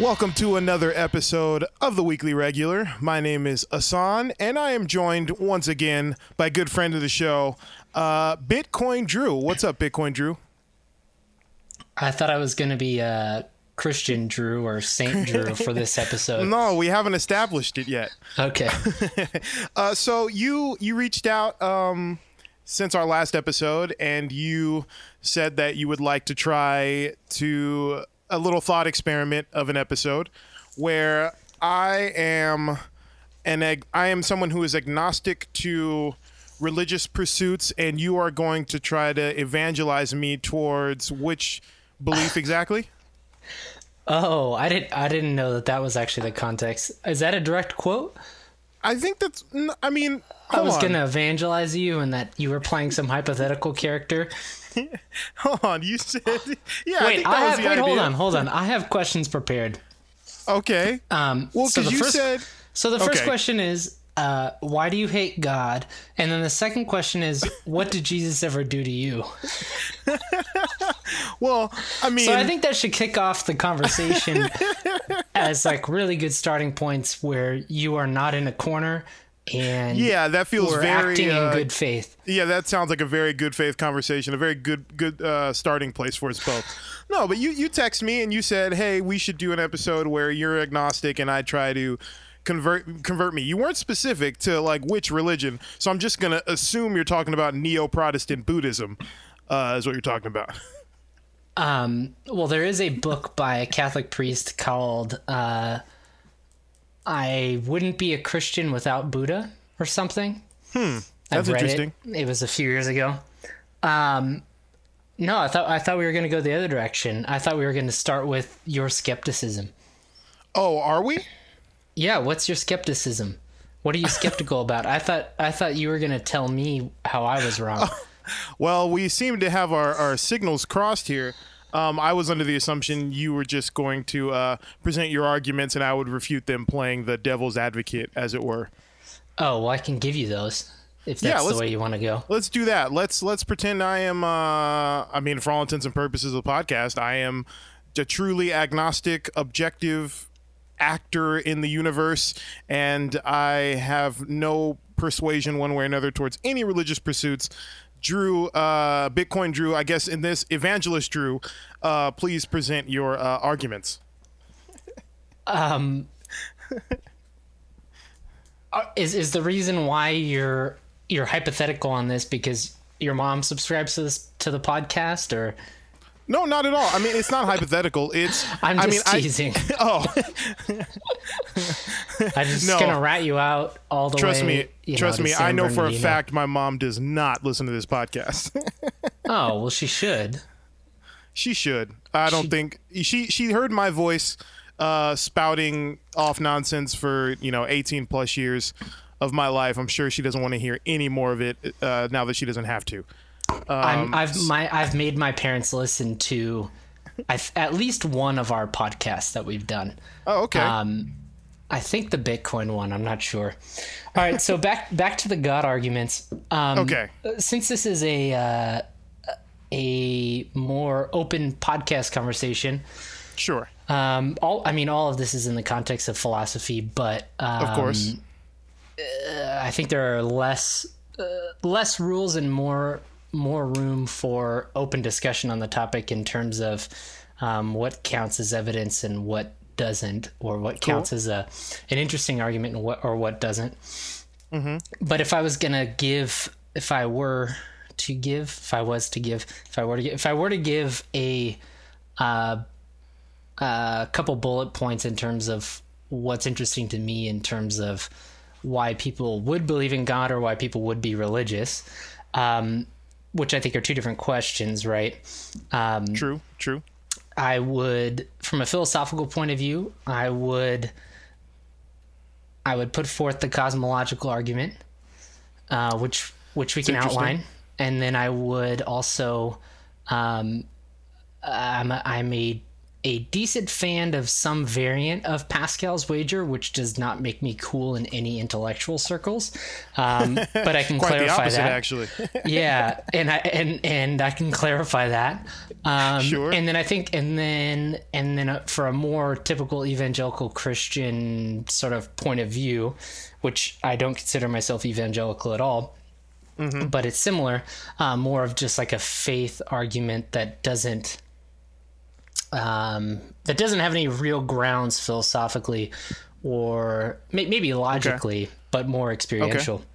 Welcome to another episode of The Weekly Regular. My name is Ahsohn, and I am joined once again by a good friend of the show, Bitcoin Drew. What's up, Bitcoin Drew? I thought I was going to be Christian Drew or Saint Drew for this episode. No, we haven't established it yet. Okay. So you reached out since our last episode, and you said that you would like to try to... a little thought experiment of an episode where I am someone who is agnostic to religious pursuits, and you are going to try to evangelize me towards which belief exactly? Oh, I didn't know that was actually the context. Is that a direct quote? I think that's, I mean, I was going to evangelize you and that you were playing some hypothetical character. Hold on, you said, yeah. Wait, hold on. I have questions prepared. Okay. Well, because the first question is, why do you hate God? And then the second question is, what did Jesus ever do to you? Well, I mean, so I think that should kick off the conversation as like really good starting points where you are not in a corner and yeah, that feels we're very acting in good faith. Yeah, that sounds like a very good faith conversation, a very good starting place for us both. No, but you text me and you said, hey, we should do an episode where you're agnostic and I try to convert me. You weren't specific to like which religion, so I'm just gonna assume you're talking about Neo-Protestant Buddhism is what you're talking about. Well, there is a book by a Catholic priest called I Wouldn't Be a Christian Without Buddha or something. That's interesting. It was a few years ago. No, I thought we were going to go the other direction. I thought we were going to start with your skepticism. Oh, are we? Yeah, what's your skepticism? What are you skeptical about? I thought you were going to tell me how I was wrong. Well, we seem to have our signals crossed here. I was under the assumption you were just going to present your arguments and I would refute them, playing the devil's advocate, as it were. Oh, well, I can give you those if that's the way you want to go. Let's do that. Let's pretend I am, I mean, for all intents and purposes of the podcast, I am a truly agnostic, objective actor in the universe, and I have no persuasion one way or another towards any religious pursuits. Drew, Bitcoin Drew, I guess in this, Evangelist Drew, please present your arguments. Is the reason why you're hypothetical on this because your mom subscribes to the podcast, or? No, not at all. I mean, it's not hypothetical. It's I'm just teasing. I'm just gonna rat you out all the way. Trust me. I know for a fact my mom does not listen to this podcast. Oh well, she should. She should. I don't think she heard my voice spouting off nonsense for 18 plus years of my life. I'm sure she doesn't want to hear any more of it now that she doesn't have to. I've made my parents listen to at least one of our podcasts that we've done. Oh, okay. I think the Bitcoin one. I'm not sure. All right. So back to the God arguments. Okay. Since this is a more open podcast conversation. Sure. All of this is in the context of philosophy, but of course, I think there are less rules and more room for open discussion on the topic in terms of what counts as evidence and what doesn't, or what counts as an interesting argument and what doesn't. Mm-hmm. But if I were to give a couple bullet points in terms of what's interesting to me in terms of why people would believe in God or why people would be religious, which I think are two different questions, right? True. I would, from a philosophical point of view, I would put forth the cosmological argument, which we can outline, and then I would also, I'm a decent fan of some variant of Pascal's wager, which does not make me cool in any intellectual circles, but I can clarify the opposite, that. Actually, yeah, and I can clarify that. Sure. And then I think, and then for a more typical evangelical Christian sort of point of view, which I don't consider myself evangelical at all, mm-hmm. but it's similar, more of just like a faith argument that doesn't have any real grounds philosophically or maybe logically, okay. but more experiential. Okay.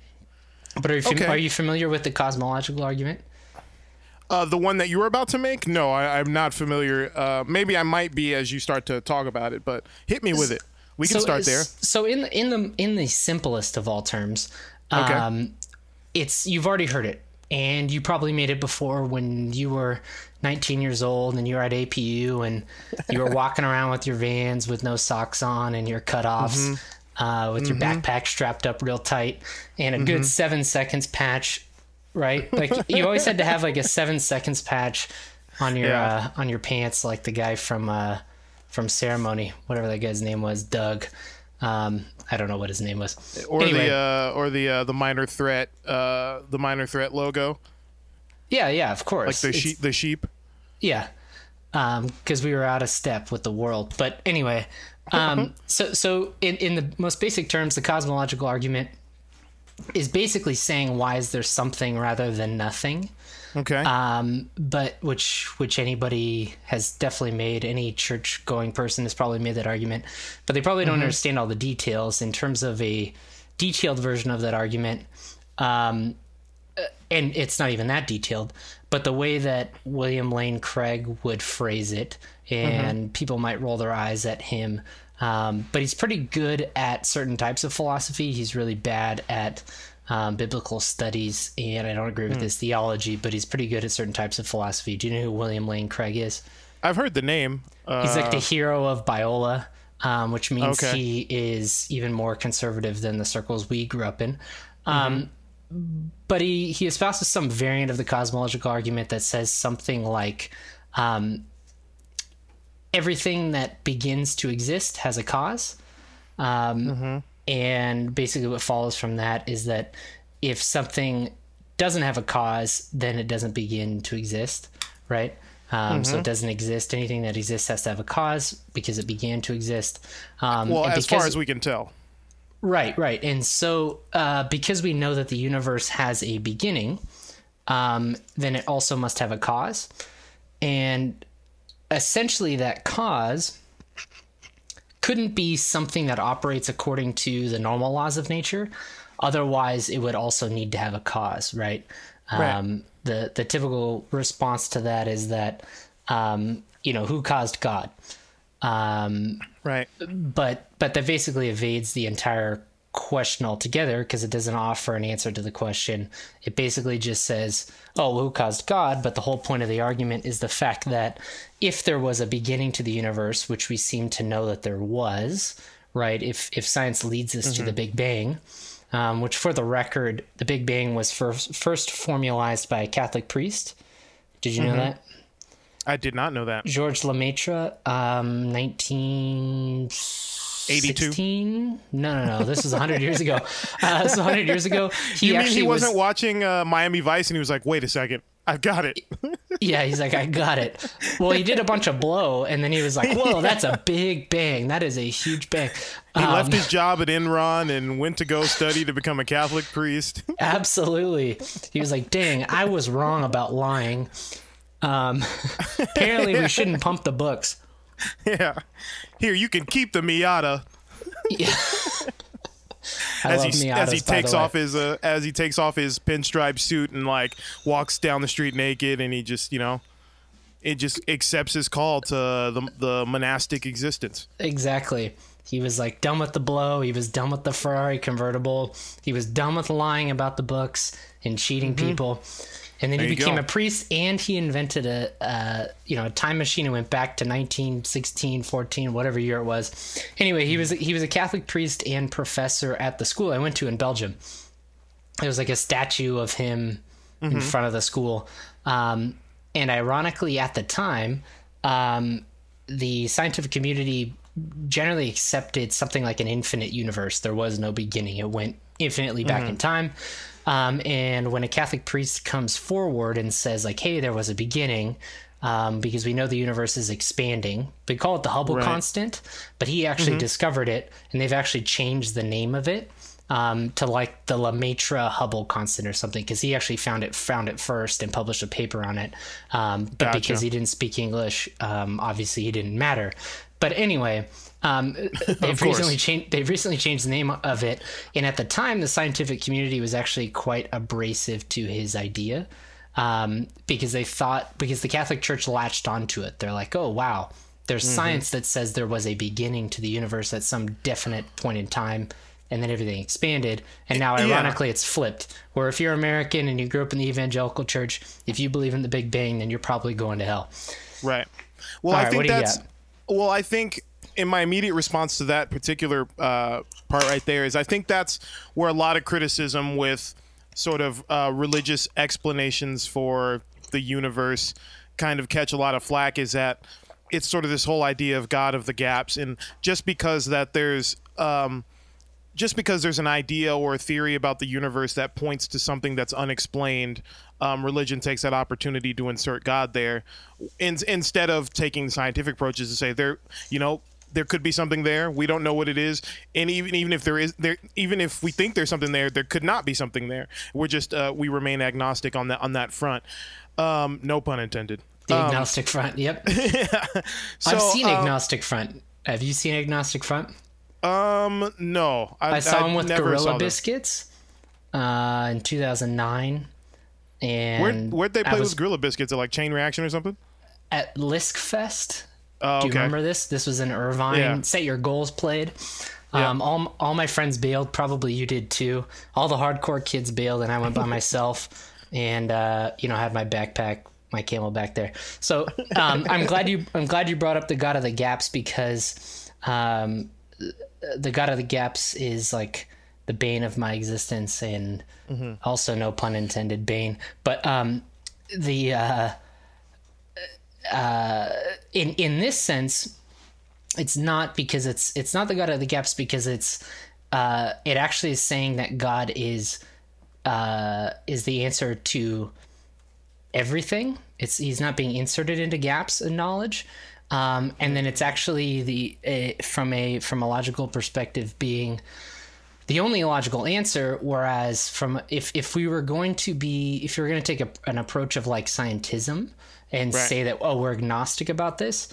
But are you familiar with the cosmological argument? The one that you were about to make? No, I'm not familiar. Maybe I might be as you start to talk about it, but hit me with it. We can start there. So in the simplest of all terms, okay. You've already heard it, and you probably made it before when you were 19 years old and you were at APU and you were walking around with your Vans with no socks on and your cutoffs mm-hmm. With mm-hmm. your backpack strapped up real tight and a mm-hmm. good 7 seconds patch. Right, like you always had to have like a 7 seconds patch on your yeah. On your pants, like the guy from Ceremony, whatever that guy's name was, Doug. I don't know what his name was. Or anyway. the Minor Threat logo. Yeah, of course. Like the sheep. Yeah, because we were out of step with the world. But anyway, so in the most basic terms, the cosmological argument is basically saying, why is there something rather than nothing? Okay. But which anybody has definitely made, any church going person has probably made that argument, but they probably don't mm-hmm. understand all the details in terms of a detailed version of that argument. And it's not even that detailed, but the way that William Lane Craig would phrase it, and mm-hmm. people might roll their eyes at him. But he's pretty good at certain types of philosophy. He's really bad at biblical studies, and I don't agree with his theology, but he's pretty good at certain types of philosophy. Do you know who William Lane Craig is? I've heard the name. He's like the hero of Biola, which means okay. he is even more conservative than the circles we grew up in. Mm-hmm. But he espouses some variant of the cosmological argument that says something like... everything that begins to exist has a cause. Mm-hmm. And basically what follows from that is that if something doesn't have a cause, then it doesn't begin to exist, right? Mm-hmm. So it doesn't exist. Anything that exists has to have a cause because it began to exist. Far as we can tell. Right. And so because we know that the universe has a beginning, then it also must have a cause. And... essentially, that cause couldn't be something that operates according to the normal laws of nature. Otherwise, it would also need to have a cause, right? Right. The typical response to that is that, who caused God? Right. But that basically evades the entire question altogether because it doesn't offer an answer to the question. It basically just says, who caused God? But the whole point of the argument is the fact that if there was a beginning to the universe, which we seem to know that there was, right? If science leads us mm-hmm. to the Big Bang, which for the record, the Big Bang was first formalized by a Catholic priest. Did you mm-hmm. know that? I did not know that. Georges Lemaître, 1982. No. This was 100 years ago. So 100 years ago, he wasn't watching Miami Vice and he was like, wait a second, I've got it. Yeah, he's like, I got it. Well, he did a bunch of blow and then he was like, whoa, that's a big bang. That is a huge bang. He left his job at Enron and went to go study to become a Catholic priest. Absolutely. He was like, dang, I was wrong about lying. Apparently we shouldn't pump the books. Yeah. Here, you can keep the Miata. Yeah. As he takes off his pinstripe suit and like walks down the street naked, and he just accepts his call to the monastic existence. Exactly. He was like done with the blow. He was done with the Ferrari convertible. He was done with lying about the books and cheating mm-hmm. people. And then he became a priest, and he invented a time machine and went back to 1916, 14, whatever year it was. Anyway, he was a Catholic priest and professor at the school I went to in Belgium. There was like a statue of him mm-hmm. in front of the school. And ironically, at the time, the scientific community generally accepted something like an infinite universe. There was no beginning. It went infinitely back mm-hmm. in time. And when a Catholic priest comes forward and says like, hey, there was a beginning, because we know the universe is expanding. They call it the Hubble constant, but he actually discovered it, and they've actually changed the name of it to like the Lemaître Hubble constant or something, because he actually found it first and published a paper on it. But because he didn't speak English, obviously he didn't matter. But anyway, they've recently changed the name of it. And at the time, the scientific community was actually quite abrasive to his idea, because the Catholic Church latched onto it. They're like, oh, wow, there's science that says there was a beginning to the universe at some definite point in time, and then everything expanded. And now, ironically, it's flipped, where if you're American and you grew up in the evangelical church, if you believe in the Big Bang, then you're probably going to hell. Right. Well, I think in my immediate response to that particular part right there is I think that's where a lot of criticism with sort of religious explanations for the universe kind of catch a lot of flack, is that it's sort of this whole idea of God of the gaps. And just because there's an idea or a theory about the universe that points to something that's unexplained, religion takes that opportunity to insert God there, instead of taking scientific approaches to say there could be something there. We don't know what it is, and even if we think there's something there, there could not be something there. We're just we remain agnostic on that front. No pun intended. The Agnostic Front. Yep. Yeah. So, I've seen Agnostic Front. Have you seen Agnostic Front? No. I saw him with Gorilla Biscuits in 2009. And where'd they play with Gorilla Biscuits? At like Chain Reaction or something? At Liskfest. Do you remember this? This was in Irvine. Yeah. Set Your Goals played. All my friends bailed. Probably you did too. All the hardcore kids bailed, and I went by myself. And had my backpack, my camel back there. So I'm glad you brought up the God of the Gaps, because the God of the Gaps is like the bane of my existence, and also, no pun intended, bane. But in this sense, it's not, because it's not the God of the Gaps, because it's it actually is saying that God is the answer to everything. He's not being inserted into gaps in knowledge. And then it's actually from a logical perspective being the only logical answer. Whereas if we were going to take an approach of like scientism and say that, oh, we're agnostic about this,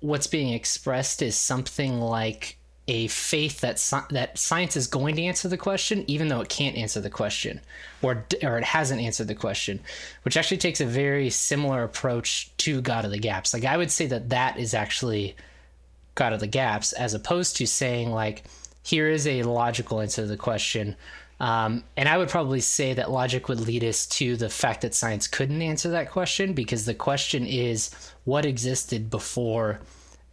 what's being expressed is something like a faith that science is going to answer the question, even though it can't answer the question, or it hasn't answered the question, which actually takes a very similar approach to God of the Gaps. Like, I would say that is actually God of the Gaps, as opposed to saying like, here is a logical answer to the question. And I would probably say that logic would lead us to the fact that science couldn't answer that question, because the question is what existed before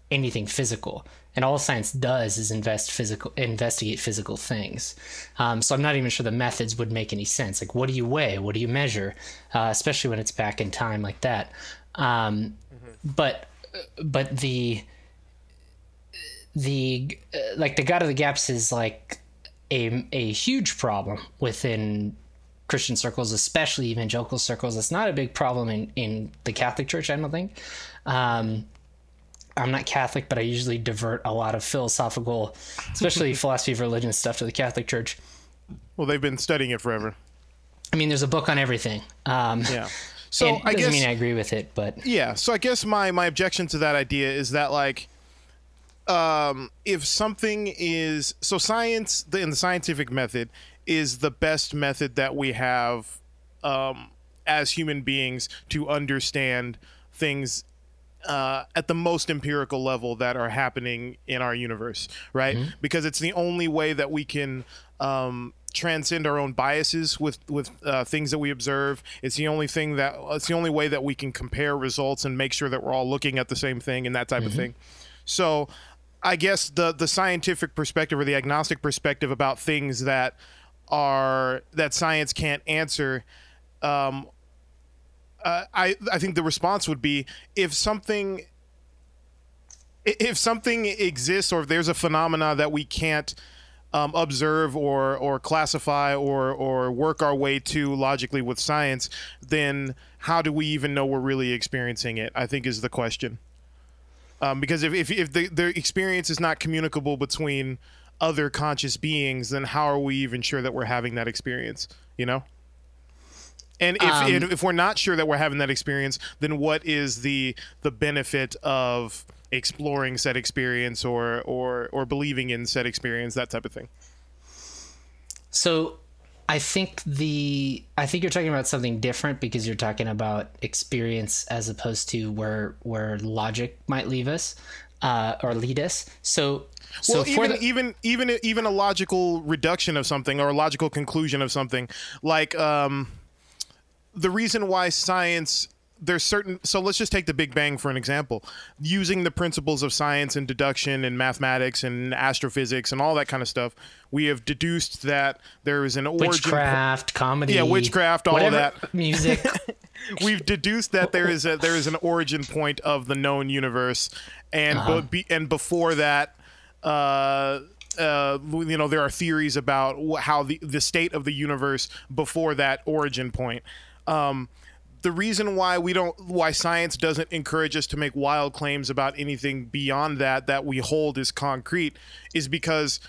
anything physical. And all science does is investigate physical things. So I'm not even sure the methods would make any sense. Like, what do you weigh? What do you measure? Especially when it's back in time like that. But the God of the Gaps is like a huge problem within Christian circles, especially evangelical circles. It's not a big problem in the Catholic Church, I don't think. I'm not Catholic, but I usually divert a lot of philosophical, especially philosophy of religion stuff, to the Catholic Church. Well, they've been studying it forever. I mean, there's a book on everything. Yeah. So I guess, mean I agree with it, but yeah. So I guess my objection to that idea is that, like, if something is, so science, the scientific method is the best method that we have as human beings to understand things at the most empirical level that are happening in our universe, right? Mm-hmm. Because it's the only way that we can transcend our own biases with things that we observe. It's the only way that we can compare results and make sure that we're all looking at the same thing and that type of thing. So I guess the scientific perspective, or the agnostic perspective about things that science can't answer, I think the response would be, if something exists, or if there's a phenomena that we can't observe or classify or work our way to logically with science, then how do we even know we're really experiencing it, I think, is the question. Because if the experience is not communicable between other conscious beings, then how are we even sure that we're having that experience, you know? And if we're not sure that we're having that experience, then what is the benefit of exploring said experience or believing in said experience, that type of thing? So I think you're talking about something different, because you're talking about experience as opposed to where logic might leave us or lead us. So well, even a logical reduction of something or a logical conclusion of something, like the reason why science, so let's just take the Big Bang for an example. Using the principles of science and deduction and mathematics and astrophysics and all that kind of stuff, we have deduced that there is an origin. Witchcraft, comedy. Yeah, witchcraft, all of that. Music. We've deduced that there is an origin point of the known universe, and before that, you know, there are theories about how the state of the universe before that origin point. The reason why why science doesn't encourage us to make wild claims about anything beyond that we hold as concrete is because,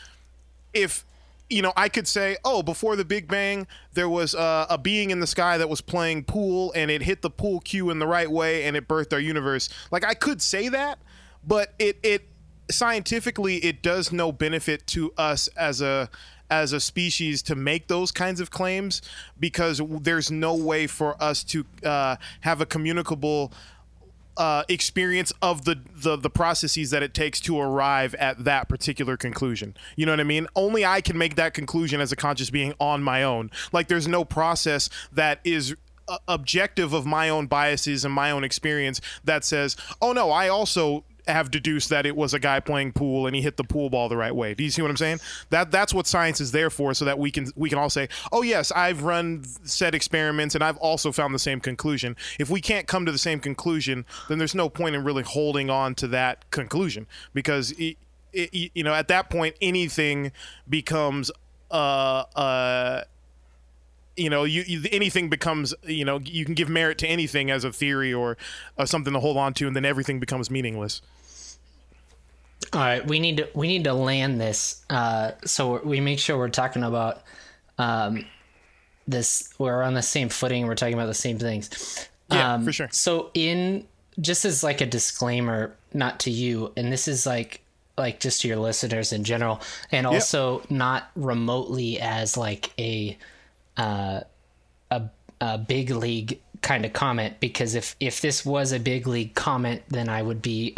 if you know, I could say, oh, before the Big Bang, there was a being in the sky that was playing pool, and it hit the pool cue in the right way, and it birthed our universe. Like, I could say that, but it scientifically it does no benefit to us as a species to make those kinds of claims, because there's no way for us to have a communicable experience of the processes that it takes to arrive at that particular conclusion. You know what I mean? Only I can make that conclusion as a conscious being on my own. Like, there's no process that is objective of my own biases and my own experience that says, oh no, I also have deduced that it was a guy playing pool and he hit the pool ball the right way. Do you see what I'm saying? That's what science is there for, so that we can all say, oh yes, I've run said experiments and I've also found the same conclusion. If we can't come to the same conclusion, then there's no point in really holding on to that conclusion, because you know, at that point anything becomes you know, anything becomes, you know, you can give merit to anything as a theory or something to hold on to, and then everything becomes meaningless. All right, we need to land this, so we make sure we're talking about this. We're on the same footing. We're talking about the same things. Yeah, for sure. So just as like a disclaimer, not to you, and this is like just to your listeners in general, and also not remotely as like a big league kind of comment, because if this was a big league comment, then I would be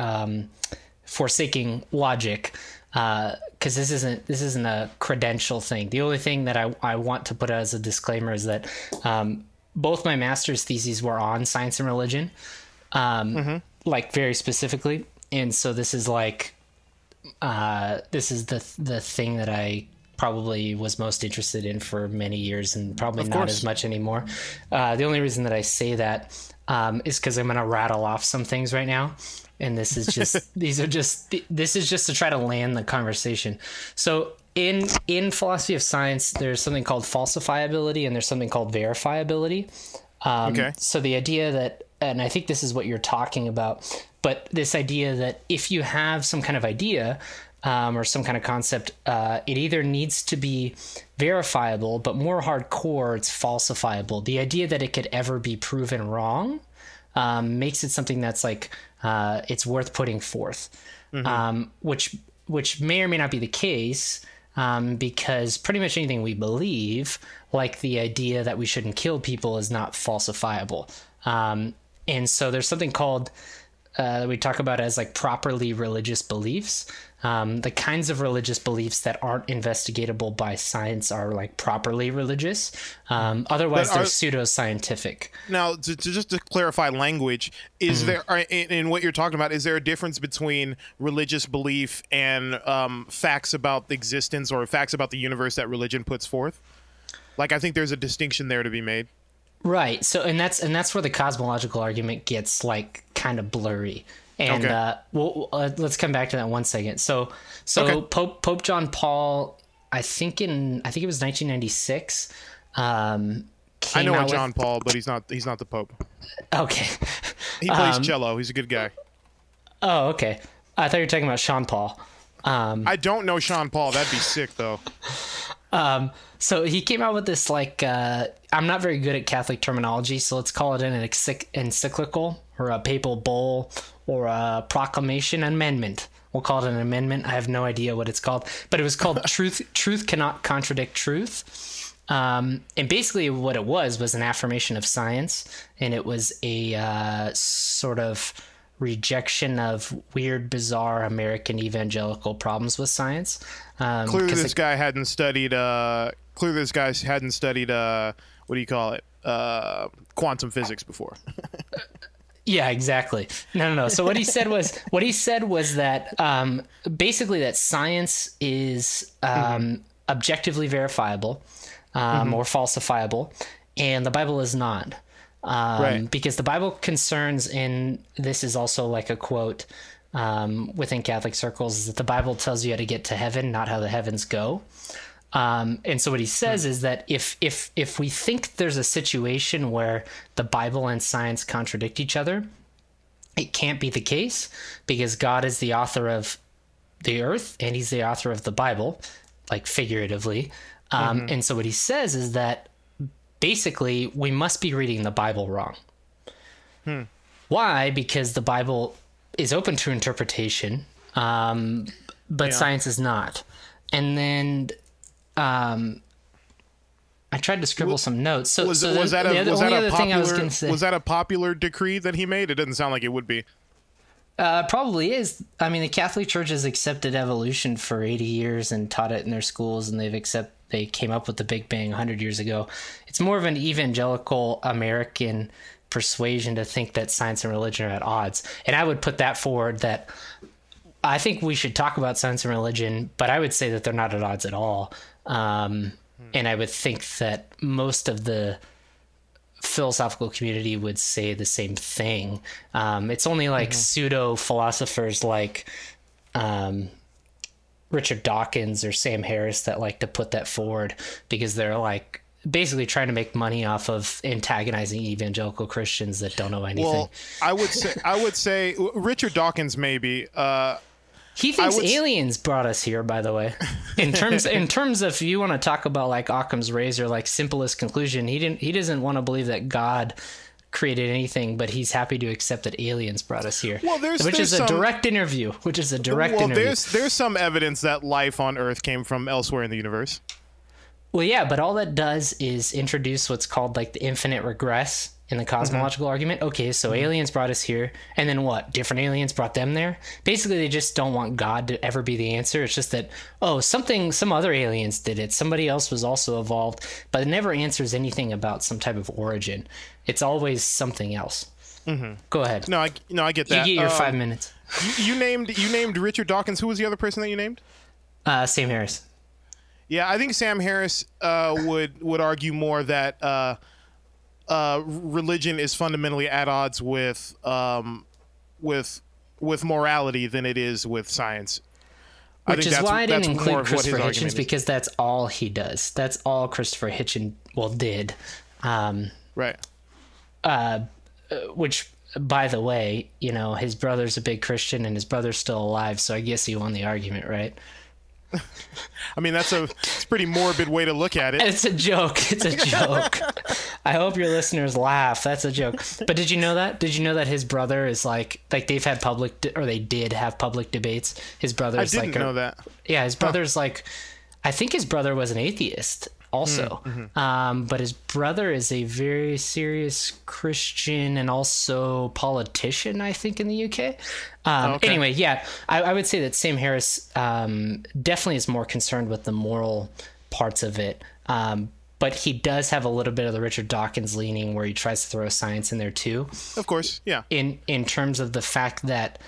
forsaking logic, because this isn't a credential thing. The only thing that I want to put as a disclaimer is that both my master's theses were on science and religion, like very specifically, and so this is like this is the thing that I probably was most interested in for many years, and probably not as much anymore. The only reason that I say that is because I'm going to rattle off some things right now, and this is just this is just to try to land the conversation. So in philosophy of science, there's something called falsifiability and there's something called verifiability. Okay. So the idea that, and I think this is what you're talking about, but this idea that if you have some kind of idea, or some kind of concept, it either needs to be verifiable, but more hardcore, it's falsifiable. The idea that it could ever be proven wrong makes it something that's like it's worth putting forth, which may or may not be the case, because pretty much anything we believe, like the idea that we shouldn't kill people, is not falsifiable. And so there's something called we talk about as like properly religious beliefs. The kinds of religious beliefs that aren't investigatable by science are like properly religious. Otherwise, they're pseudoscientific. Now, just to clarify language, is there, in what you're talking about, is there a difference between religious belief and facts about the existence or facts about the universe that religion puts forth? Like, I think there's a distinction there to be made. Right. So, and that's where the cosmological argument gets like kind of blurry. And let's come back to that one second. So Pope John Paul I think it was 1996. I know of John Paul, but he's not the Pope. Okay. He plays cello. He's a good guy. Oh, okay. I thought you were talking about Sean Paul. I don't know Sean Paul. That'd be sick, though. So he came out with this, like, I'm not very good at Catholic terminology, so let's call it an encyclical or a papal bull or a proclamation amendment. We'll call it an amendment. I have no idea what it's called, but it was called Truth Cannot Contradict Truth. And basically what it was an affirmation of science, and it was a sort of rejection of weird, bizarre American evangelical problems with science. Clearly this guy hadn't studied what do you call it? Quantum physics before. Yeah, exactly. No. So what he said was that basically that science is objectively verifiable or falsifiable, and the Bible is not. Right. Because the Bible concerns, and this is also like a quote within Catholic circles, is that the Bible tells you how to get to heaven, not how the heavens go. And so what he says is that if we think there's a situation where the Bible and science contradict each other, it can't be the case because God is the author of the earth and he's the author of the Bible, like figuratively. And so what he says is that basically we must be reading the Bible wrong. Why? Because the Bible is open to interpretation, but science is not. And then... I tried to scribble some notes. So was that a popular decree that he made? It doesn't sound like it would be. Probably is. I mean, the Catholic Church has accepted evolution for 80 years and taught it in their schools, and they came up with the Big Bang 100 years ago. It's more of an evangelical American persuasion to think that science and religion are at odds. And I would put that forward that I think we should talk about science and religion, but I would say that they're not at odds at all. And I would think that most of the philosophical community would say the same thing. It's only like pseudo philosophers like Richard Dawkins or Sam Harris that like to put that forward because they're like basically trying to make money off of antagonizing evangelical Christians that don't know anything. Well, I would say Richard Dawkins maybe. He thinks aliens brought us here, by the way. In terms of if you want to talk about like Occam's razor, like simplest conclusion, he doesn't want to believe that God created anything, but he's happy to accept that aliens brought us here. Well, which is a direct interview. There's some evidence that life on Earth came from elsewhere in the universe. Well, yeah, but all that does is introduce what's called like the infinite regress in the cosmological argument. Okay, so aliens brought us here, and then what? Different aliens brought them there? Basically, they just don't want God to ever be the answer. It's just that, some other aliens did it. Somebody else was also evolved, but it never answers anything about some type of origin. It's always something else. Go ahead. No, I get that. You get your 5 minutes. You named Richard Dawkins. Who was the other person that you named? Sam Harris. Yeah, I think Sam Harris would argue more that religion is fundamentally at odds with morality than it is with science. Which is why I didn't include Christopher Hitchens, because that's all he does. That's all Christopher Hitchens did. Right. Which, by the way, you know, his brother's a big Christian and his brother's still alive, so I guess he won the argument, right? I mean, it's a pretty morbid way to look at it. It's a joke. I hope your listeners laugh. That's a joke. But did you know that? Did you know that his brother is like they've had they did have public debates. His brother is like, I didn't know that. Yeah, his brother's like, I think his brother was an atheist also. But his brother is a very serious Christian and also politician, I think, in the UK. Anyway, yeah, I would say that Sam Harris definitely is more concerned with the moral parts of it. But he does have a little bit of the Richard Dawkins leaning where he tries to throw science in there too. Of course, yeah. In terms of the fact that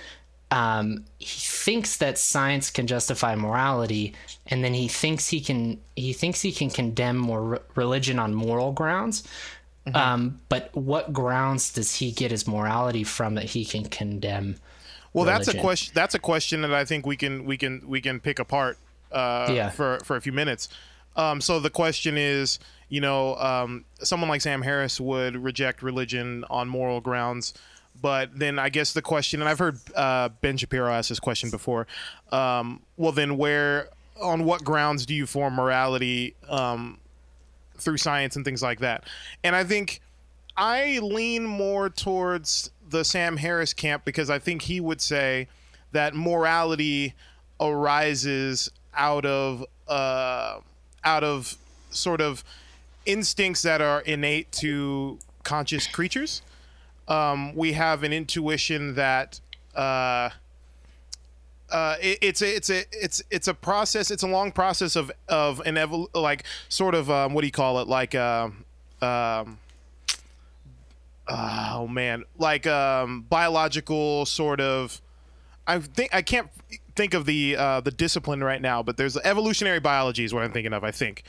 he thinks that science can justify morality, and then he thinks he can condemn more religion on moral grounds. But what grounds does he get his morality from that he can condemn religion? Well, that's a question that I think we can pick apart for a few minutes. So the question is, someone like Sam Harris would reject religion on moral grounds. But then I guess the question, and I've heard Ben Shapiro ask this question before, well, then on what grounds do you form morality through science and things like that? And I think I lean more towards the Sam Harris camp because I think he would say that morality arises out of sort of instincts that are innate to conscious creatures. We have an intuition that it's a process. It's a long process of an biological sort of. I can't think of the discipline right now, but there's evolutionary biology is what I'm thinking of. I think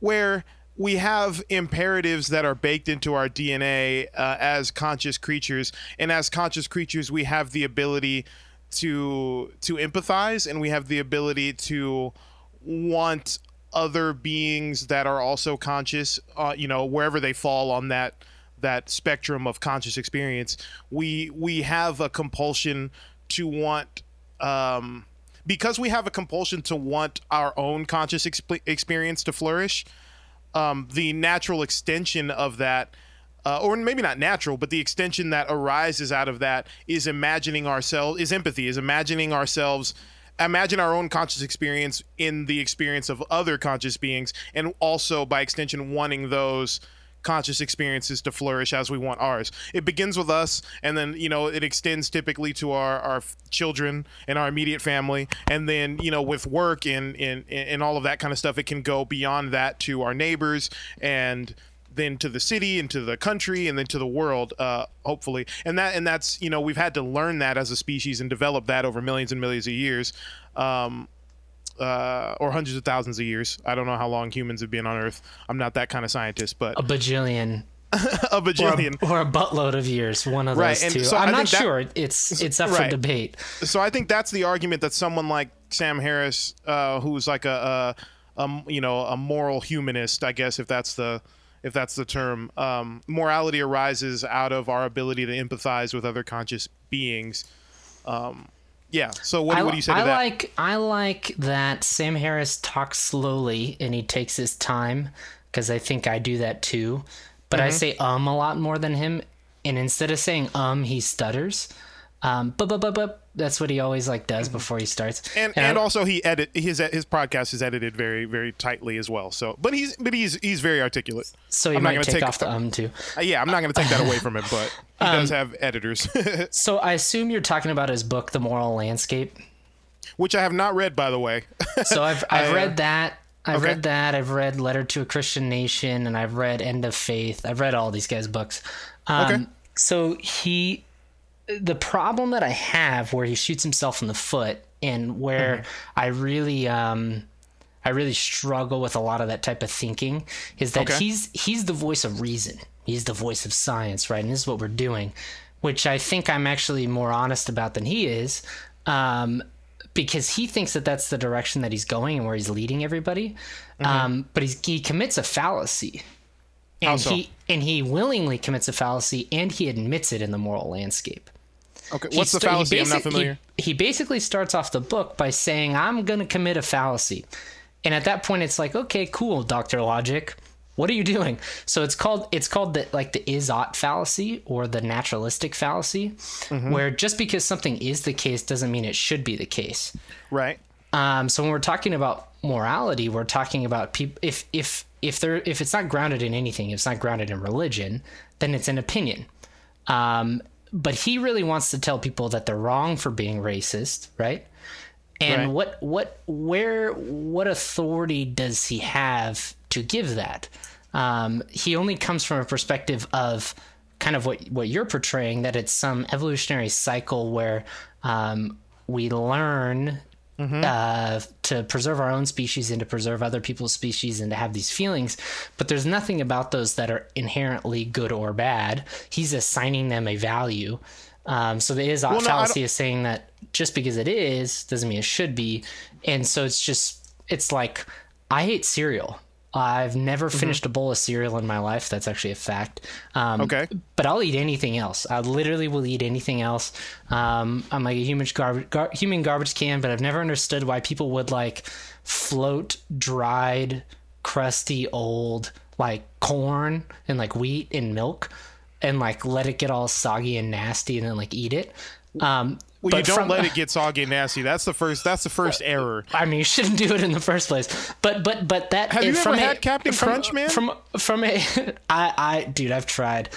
where we have imperatives that are baked into our DNA as conscious creatures, and as conscious creatures, we have the ability to empathize, and we have the ability to want other beings that are also conscious, wherever they fall on that spectrum of conscious experience. We have a compulsion to want, because we have a compulsion to want our own conscious experience to flourish. The natural extension of that, or maybe not natural, but the extension that arises out of that is imagining our own conscious experience in the experience of other conscious beings, and also by extension wanting those conscious experiences to flourish as we want ours. It begins with us, and then it extends typically to our children and our immediate family, and then with work and all of that kind of stuff, it can go beyond that to our neighbors, and then to the city, and to the country, and then to the world, hopefully. And that's we've had to learn that as a species and develop that over millions and millions of years, or hundreds of thousands of years. I don't know how long humans have been on Earth. I'm not that kind of scientist, but... A bajillion. Or a buttload of years, one of those two. So I'm not sure. It's up for debate. So I think that's the argument that someone like Sam Harris, who's like a moral humanist, I guess, if that's the term, morality arises out of our ability to empathize with other conscious beings. Yeah. So what do you say to that? I like that Sam Harris talks slowly and he takes his time, because I think I do that too. But I say a lot more than him, and instead of saying he stutters. But that's what he always does before he starts. And also he his podcast is edited very, very tightly as well. So but he's very articulate. So I'm not going to take off the too. Yeah, I'm not going to take that away from him, but he does have editors. So I assume you're talking about his book, The Moral Landscape, which I have not read, by the way. So I've read that. I've read that. I've read Letter to a Christian Nation, and I've read End of Faith. I've read all these guys' books. So the problem that I have where he shoots himself in the foot, and where I really struggle with a lot of that type of thinking, is that he's the voice of reason. He's the voice of science, right? And this is what we're doing, which I think I'm actually more honest about than he is. Because he thinks that that's the direction that he's going and where he's leading everybody. But he commits a fallacy, and he willingly commits a fallacy, and he admits it in The Moral Landscape. Okay. What's the fallacy? I'm not familiar. He basically starts off the book by saying, I'm going to commit a fallacy. And at that point, it's like, okay, cool, Dr. Logic, what are you doing? So it's called the is-ought fallacy, or the naturalistic fallacy, where just because something is the case doesn't mean it should be the case. Right. So when we're talking about morality, we're talking about people. If it's not grounded in anything, if it's not grounded in religion, then it's an opinion. But he really wants to tell people that they're wrong for being racist, right? And what authority does he have to give that? He only comes from a perspective of kind of what you're portraying, that it's some evolutionary cycle where we learn to preserve our own species and to preserve other people's species and to have these feelings. But there's nothing about those that are inherently good or bad. He's assigning them a value. So the is fallacy is saying that just because it is doesn't mean it should be. And so it's just, it's like, I hate cereal. I've never finished a bowl of cereal in my life. That's actually a fact. But I'll eat anything else. I literally will eat anything else. I'm like a human garbage can, but I've never understood why people would like float dried, crusty old like corn and like wheat and milk and like let it get all soggy and nasty and then like eat it. Well, you don't let it get soggy and nasty. That's the first error. I mean, you shouldn't do it in the first place. But that have you ever had Captain Crunch, man? I've tried.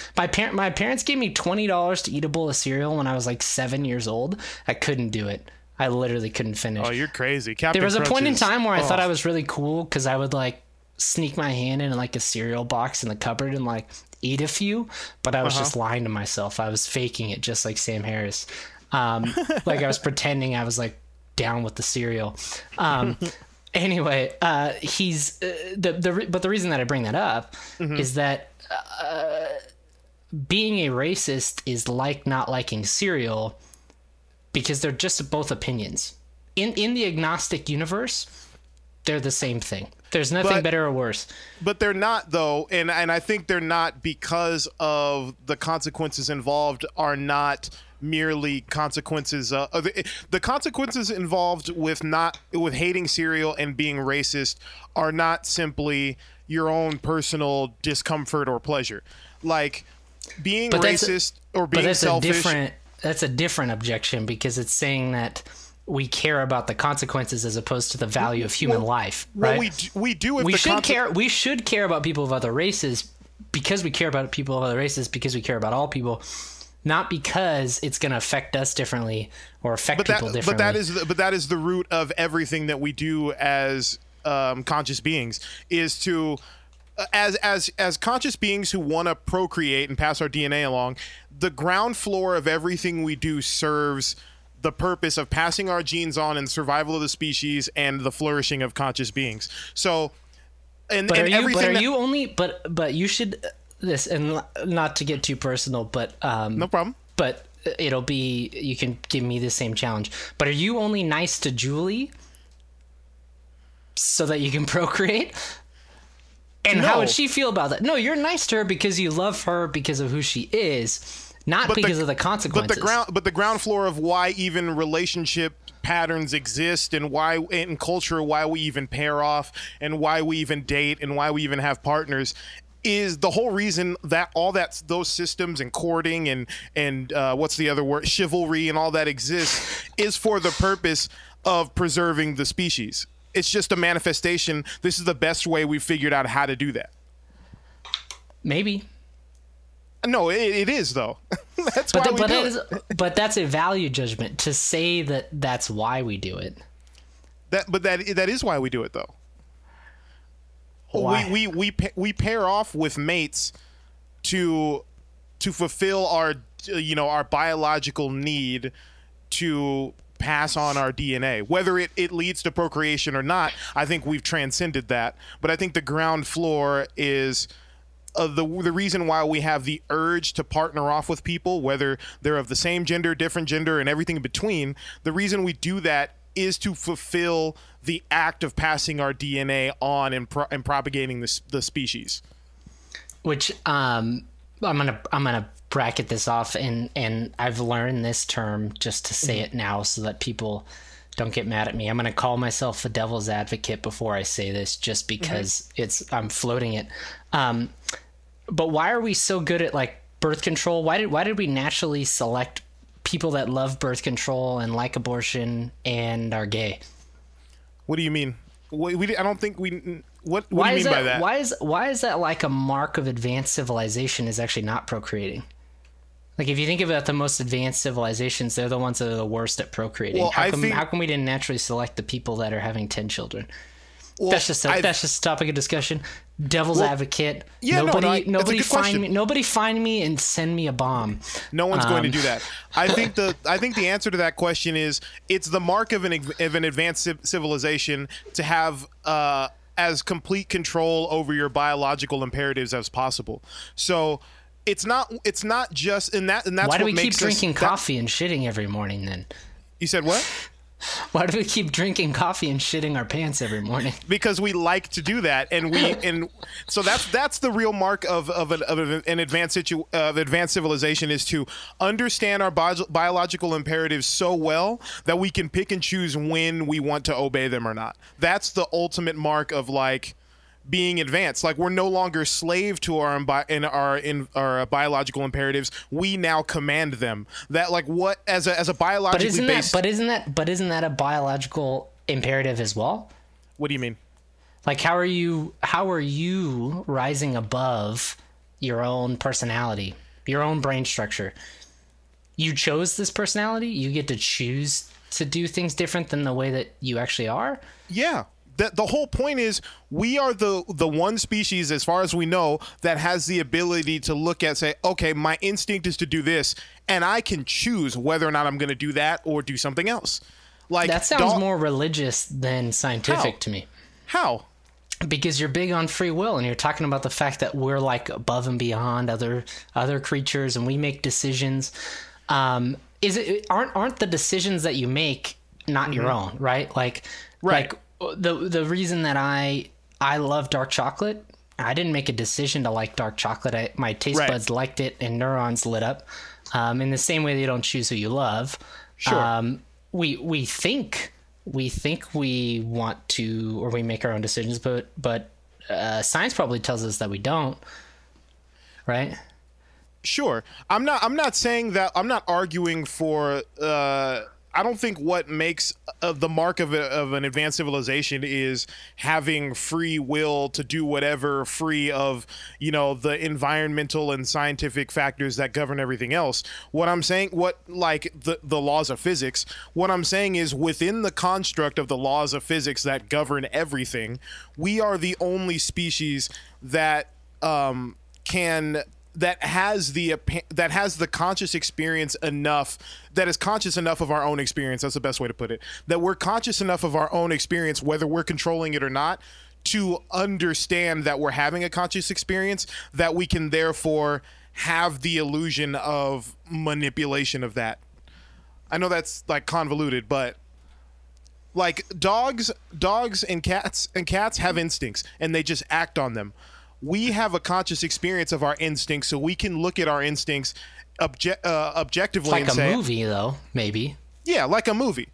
My parents gave me $20 to eat a bowl of cereal when I was like 7 years old. I couldn't do it. I literally couldn't finish. Oh, you're crazy, Captain Crunch. There was a point in time where I thought I was really cool because I would like sneak my hand in like a cereal box in the cupboard and like eat a few. But I was just lying to myself. I was faking it, just like Sam Harris. Like I was pretending I was like down with the cereal. Anyway, he's but the reason that I bring that up is that being a racist is like not liking cereal because they're just both opinions. In the agnostic universe, they're the same thing. There's nothing better or worse. But they're not, though, and I think they're not because of the consequences involved are not merely consequences of the consequences involved with hating cereal and being racist are not simply your own personal discomfort or pleasure, like being racist or being selfish. That's a different objection because it's saying that we care about the consequences as opposed to the value of human life, right? We should care about people of other races because we care about people of other races because we care about all people. Not because it's going to affect us differently or affect people differently. But that is the root of everything that we do as conscious beings is to as conscious beings who want to procreate and pass our DNA along. The ground floor of everything we do serves the purpose of passing our genes on and survival of the species and the flourishing of conscious beings. So, you should. This, and not to get too personal, but no problem. But it'll be, you can give me the same challenge. But are you only nice to Julie so that you can procreate? And how would she feel about that? No, you're nice to her because you love her because of who she is, not because of the consequences. But the ground floor of why even relationship patterns exist and why in culture why we even pair off and why we even date and why we even have partners is the whole reason that all that those systems and courting and what's the other word, chivalry and all that exists is for the purpose of preserving the species. It's just a manifestation. This is the best way we figured out how to do that. Maybe. No, it is though. That's why we do it. But that's a value judgment to say that that's why we do it. That is why we do it though. We pair off with mates to fulfill our our biological need to pass on our DNA. Whether it leads to procreation or not, I think we've transcended that. But I think the ground floor is the reason why we have the urge to partner off with people, whether they're of the same gender, different gender, and everything in between. The reason we do that is to fulfill the act of passing our DNA on and propagating the species. Which I'm gonna bracket this off, and I've learned this term just to say it now so that people don't get mad at me. I'm gonna call myself the devil's advocate before I say this, just because I'm floating it. But why are we so good at like birth control? Why did we naturally select people that love birth control and like abortion and are gay? What do you mean? I don't think we. What do you mean by that? Why is that like a mark of advanced civilization is actually not procreating? Like if you think about the most advanced civilizations, they're the ones that are the worst at procreating. Well, how come we didn't naturally select the people that are having 10 children? Well, that's just a topic of discussion. Devil's advocate. Yeah, nobody find me and send me a bomb. No one's going to do that. I think the answer to that question is it's the mark of an advanced civilization to have as complete control over your biological imperatives as possible. So It's not just and that's why do we keep drinking coffee and shitting every morning then? You said what? Why do we keep drinking coffee and shitting our pants every morning? Because we like to do that, and so that's the real mark of an advanced civilization is to understand our biological imperatives so well that we can pick and choose when we want to obey them or not. That's the ultimate mark of like being advanced. Like we're no longer slave to our biological imperatives. We now command them. That like what as a biologically based. But isn't that a biological imperative as well? What do you mean? Like how are you rising above your own personality, your own brain structure? You chose this personality. You get to choose to do things different than the way that you actually are. Yeah. The whole point is we are the one species, as far as we know, that has the ability to look at, say, okay, my instinct is to do this, and I can choose whether or not I'm going to do that or do something else. Like that sounds more religious than scientific to me. How? Because you're big on free will, and you're talking about the fact that we're like above and beyond other creatures, and we make decisions. Aren't the decisions that you make not mm-hmm. your own, right? Like. The reason that I love dark chocolate, I didn't make a decision to like dark chocolate. My taste buds liked it and neurons lit up. In the same way, they don't choose who you love. Sure. We think we want to, or we make our own decisions, but science probably tells us that we don't. Right. Sure. I'm not saying that. I'm not arguing for. I don't think what makes the mark of an advanced civilization is having free will to do whatever, free of, you know, the environmental and scientific factors that govern everything else. What I'm saying, the laws of physics, what I'm saying is within the construct of the laws of physics that govern everything, we are the only species that has the conscious experience enough, that is conscious enough of our own experience. That's the best way to put it. That we're conscious enough of our own experience, whether we're controlling it or not, to understand that we're having a conscious experience, that we can therefore have the illusion of manipulation of that. I know that's like convoluted, but like dogs and cats have instincts and they just act on them. We have a conscious experience of our instincts, so we can look at our instincts objectively and say, like a movie, though, maybe. Yeah, like a movie.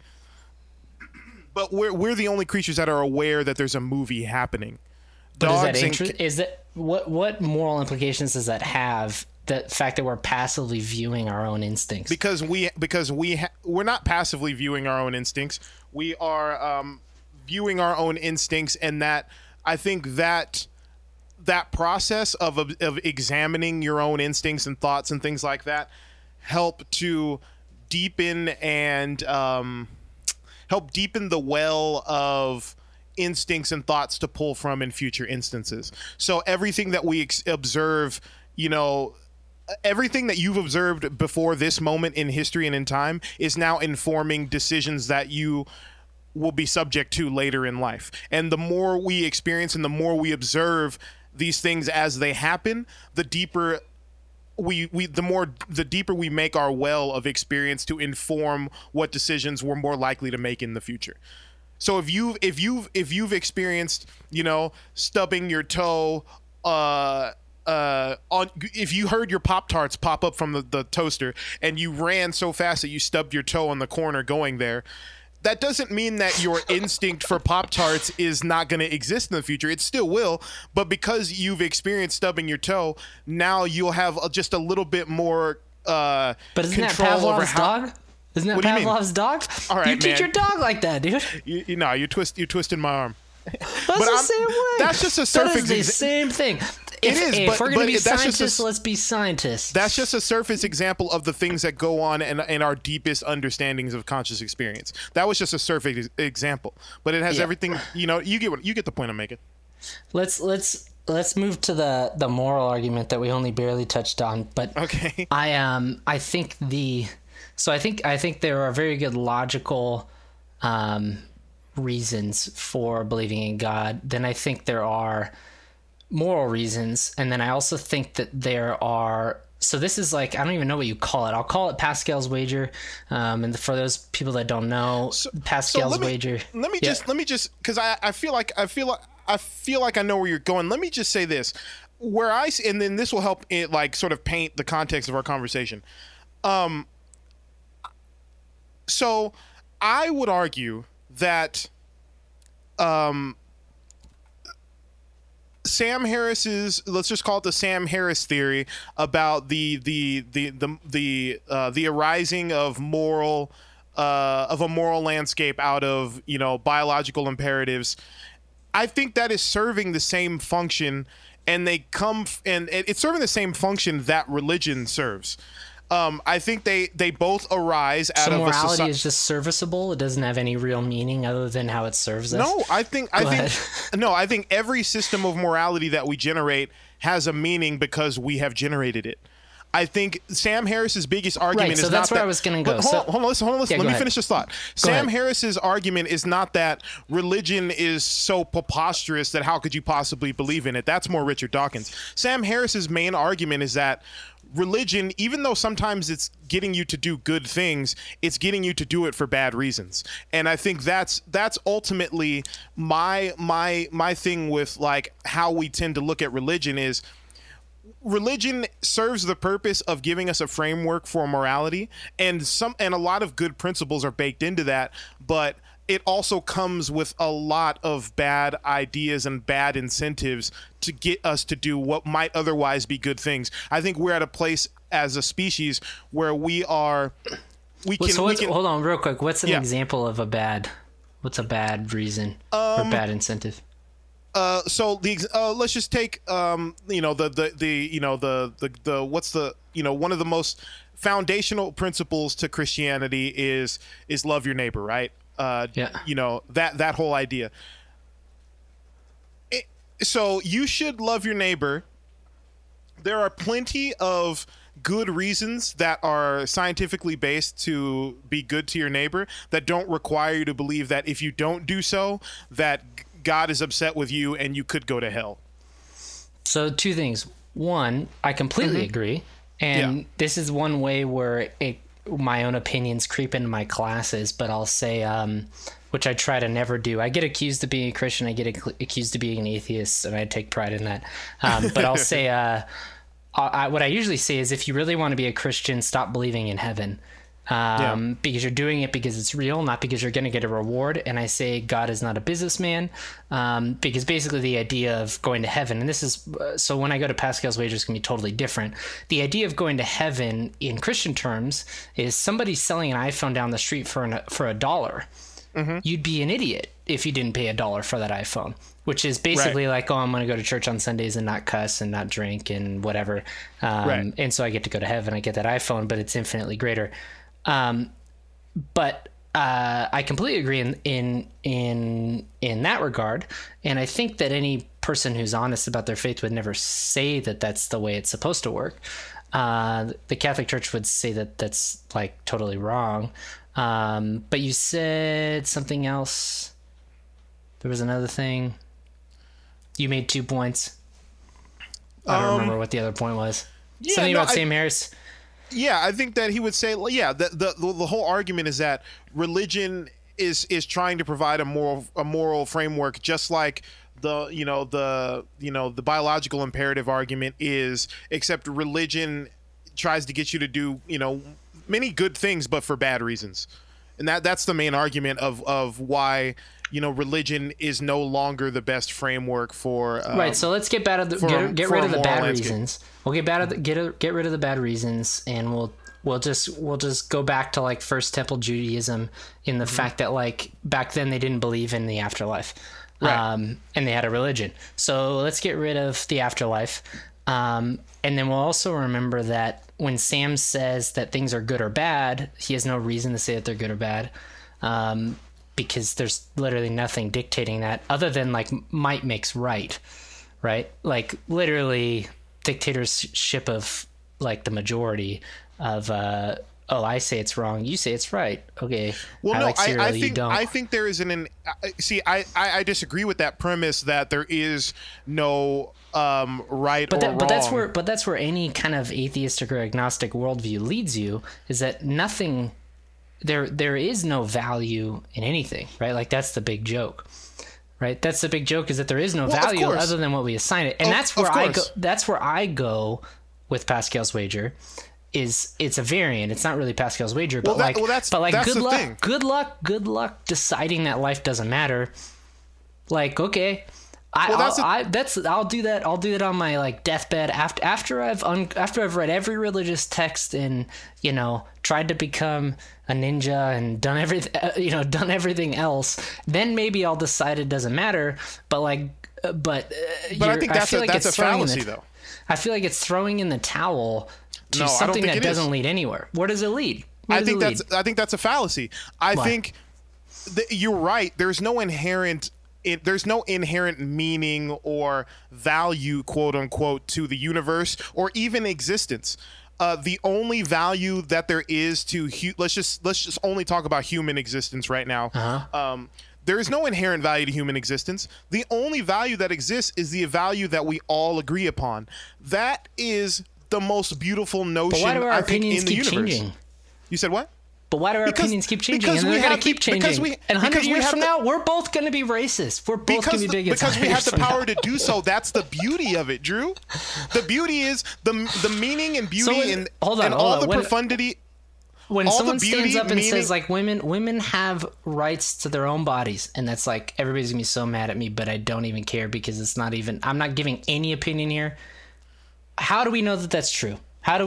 But we're the only creatures that are aware that there's a movie happening. What moral implications does that have? The fact that we're passively viewing our own instincts, because we're not passively viewing our own instincts. We are viewing our own instincts, and that I think that process of examining your own instincts and thoughts and things like that help to deepen and help deepen the well of instincts and thoughts to pull from in future instances. So everything that we observe, you know, everything that you've observed before this moment in history and in time is now informing decisions that you will be subject to later in life. And the more we experience and the more we observe these things as they happen, the deeper we make our well of experience to inform what decisions we're more likely to make in the future. So if you've experienced, you know, stubbing your toe, if you heard your Pop-Tarts pop up from the toaster and you ran so fast that you stubbed your toe on the corner going there, that doesn't mean that your instinct for Pop-Tarts is not going to exist in the future. It still will, but because you've experienced stubbing your toe, now you'll have just a little bit more control over how. Dog? Isn't that what Pavlov's dog? All right, you teach your dog like that, dude. You're twisting my arm. That's the same way. That's just a surface. That is the same thing. If we're going to be scientists, let's be scientists. That's just a surface example of the things that go on in our deepest understandings of conscious experience. That was just a surface example, but it has everything. You know, you get the point I'm making. Let's move to the moral argument that we only barely touched on. But okay, I think there are very good logical reasons for believing in God. Then I think there are moral reasons. And then I also think that there are, so this is like, I don't even know what you call it. I'll call it Pascal's wager. And for those people that don't know, Pascal's wager. Let me just, because I feel like I know where you're going. Let me just say this, and then this will help it like sort of paint the context of our conversation. So I would argue that Sam Harris's, let's just call it the Sam Harris theory about the arising of moral of a moral landscape out of, you know, biological imperatives. I think that is serving the same function, and they come and it's serving the same function that religion serves. I think they both arise out of morality is just serviceable. It doesn't have any real meaning other than how it serves us. I think every system of morality that we generate has a meaning because we have generated it. I think Sam Harris's biggest argument is not that. Right, so that's where I was going to go. Hold on, listen, let me finish this thought. Sam Harris's argument is not that religion is so preposterous that how could you possibly believe in it? That's more Richard Dawkins. Sam Harris's main argument is that religion, even though sometimes it's getting you to do good things, it's getting you to do it for bad reasons. And I think that's ultimately my thing with like how we tend to look at religion is religion serves the purpose of giving us a framework for morality, and a lot of good principles are baked into that, but it also comes with a lot of bad ideas and bad incentives to get us to do what might otherwise be good things. I think we're at a place as a species where hold on real quick. What's an example of what's a bad reason or bad incentive? Let's just take, one of the most foundational principles to Christianity is love your neighbor, right? That whole idea. So you should love your neighbor. There are plenty of good reasons that are scientifically based to be good to your neighbor that don't require you to believe that if you don't do so, that God is upset with you and you could go to hell. So two things. One, I completely agree. And this is one way where my own opinions creep into my classes, but I'll say, which I try to never do. I get accused of being a Christian. I get accused of being an atheist, and I take pride in that. But I'll say, what I usually say is, if you really want to be a Christian, stop believing in heaven, because you're doing it because it's real, not because you're going to get a reward. And I say God is not a businessman, because basically the idea of going to heaven, and this is so when I go to Pascal's wager, it's going to be totally different. The idea of going to heaven in Christian terms is somebody selling an iPhone down the street for $1. Mm-hmm. You'd be an idiot if you didn't pay $1 for that iPhone, which is basically like, oh, I'm going to go to church on Sundays and not cuss and not drink and whatever. And so I get to go to heaven. I get that iPhone, but it's infinitely greater. But I completely agree in that regard. And I think that any person who's honest about their faith would never say that that's the way it's supposed to work. The Catholic Church would say that that's like totally wrong. But you said something else. There was another thing. You made 2 points. I don't remember what the other point was. Yeah, something about Sam Harris. Yeah, I think that he would say, the whole argument is that religion is trying to provide a moral framework, just like the biological imperative argument is, except religion tries to get you to do, many good things, but for bad reasons. And that's the main argument of why, religion is no longer the best framework for right. So let's get rid of the bad reasons. We'll get rid of the bad reasons, and we'll just go back to like First Temple Judaism in the fact that like back then they didn't believe in the afterlife, right. And they had a religion. So let's get rid of the afterlife, and then we'll also remember that when Sam says that things are good or bad, he has no reason to say that they're good or bad, because there's literally nothing dictating that other than like might makes right? Like literally dictatorship of like the majority oh, I say it's wrong, you say it's right. Okay. Well, I think there is I disagree with that premise that there is no right or wrong. But that's where any kind of atheistic or agnostic worldview leads you, is that nothing, there is no value in anything, right? Like, that's the big joke. Right, that's the big joke, is that there is no value other than what we assign it, and that's where I go with Pascal's wager. Is it's a variant? It's not really Pascal's wager, but good luck deciding that life doesn't matter. Like, okay, I'll do that on my deathbed after I've read every religious text and tried to become a ninja and done everything else, then maybe I'll decide it doesn't matter. But I think that's a fallacy though. I feel like it's throwing in the towel to something that doesn't lead anywhere. Where does it lead? I think that's a fallacy. You're right. There's no inherent. There's no inherent meaning or value, quote unquote, to the universe or even existence. The only value that there is to let's just only talk about human existence right now. Uh-huh. There is no inherent value to human existence. The only value that exists is the value that we all agree upon. That is the most beautiful notion, I think, in the universe. Changing? You said what? But why do our opinions keep changing? And they're going to keep changing. And 100 years from now, we're both going to be racist. We're both going to be bigots. Because we have the power to do so. That's the beauty of it, Drew. The beauty is the meaning and beauty and all the profundity. When someone stands up and says, like, women have rights to their own bodies. And that's like, everybody's going to be so mad at me, but I don't even care because it's not even, I'm not giving any opinion here. How do we know that that's true? How do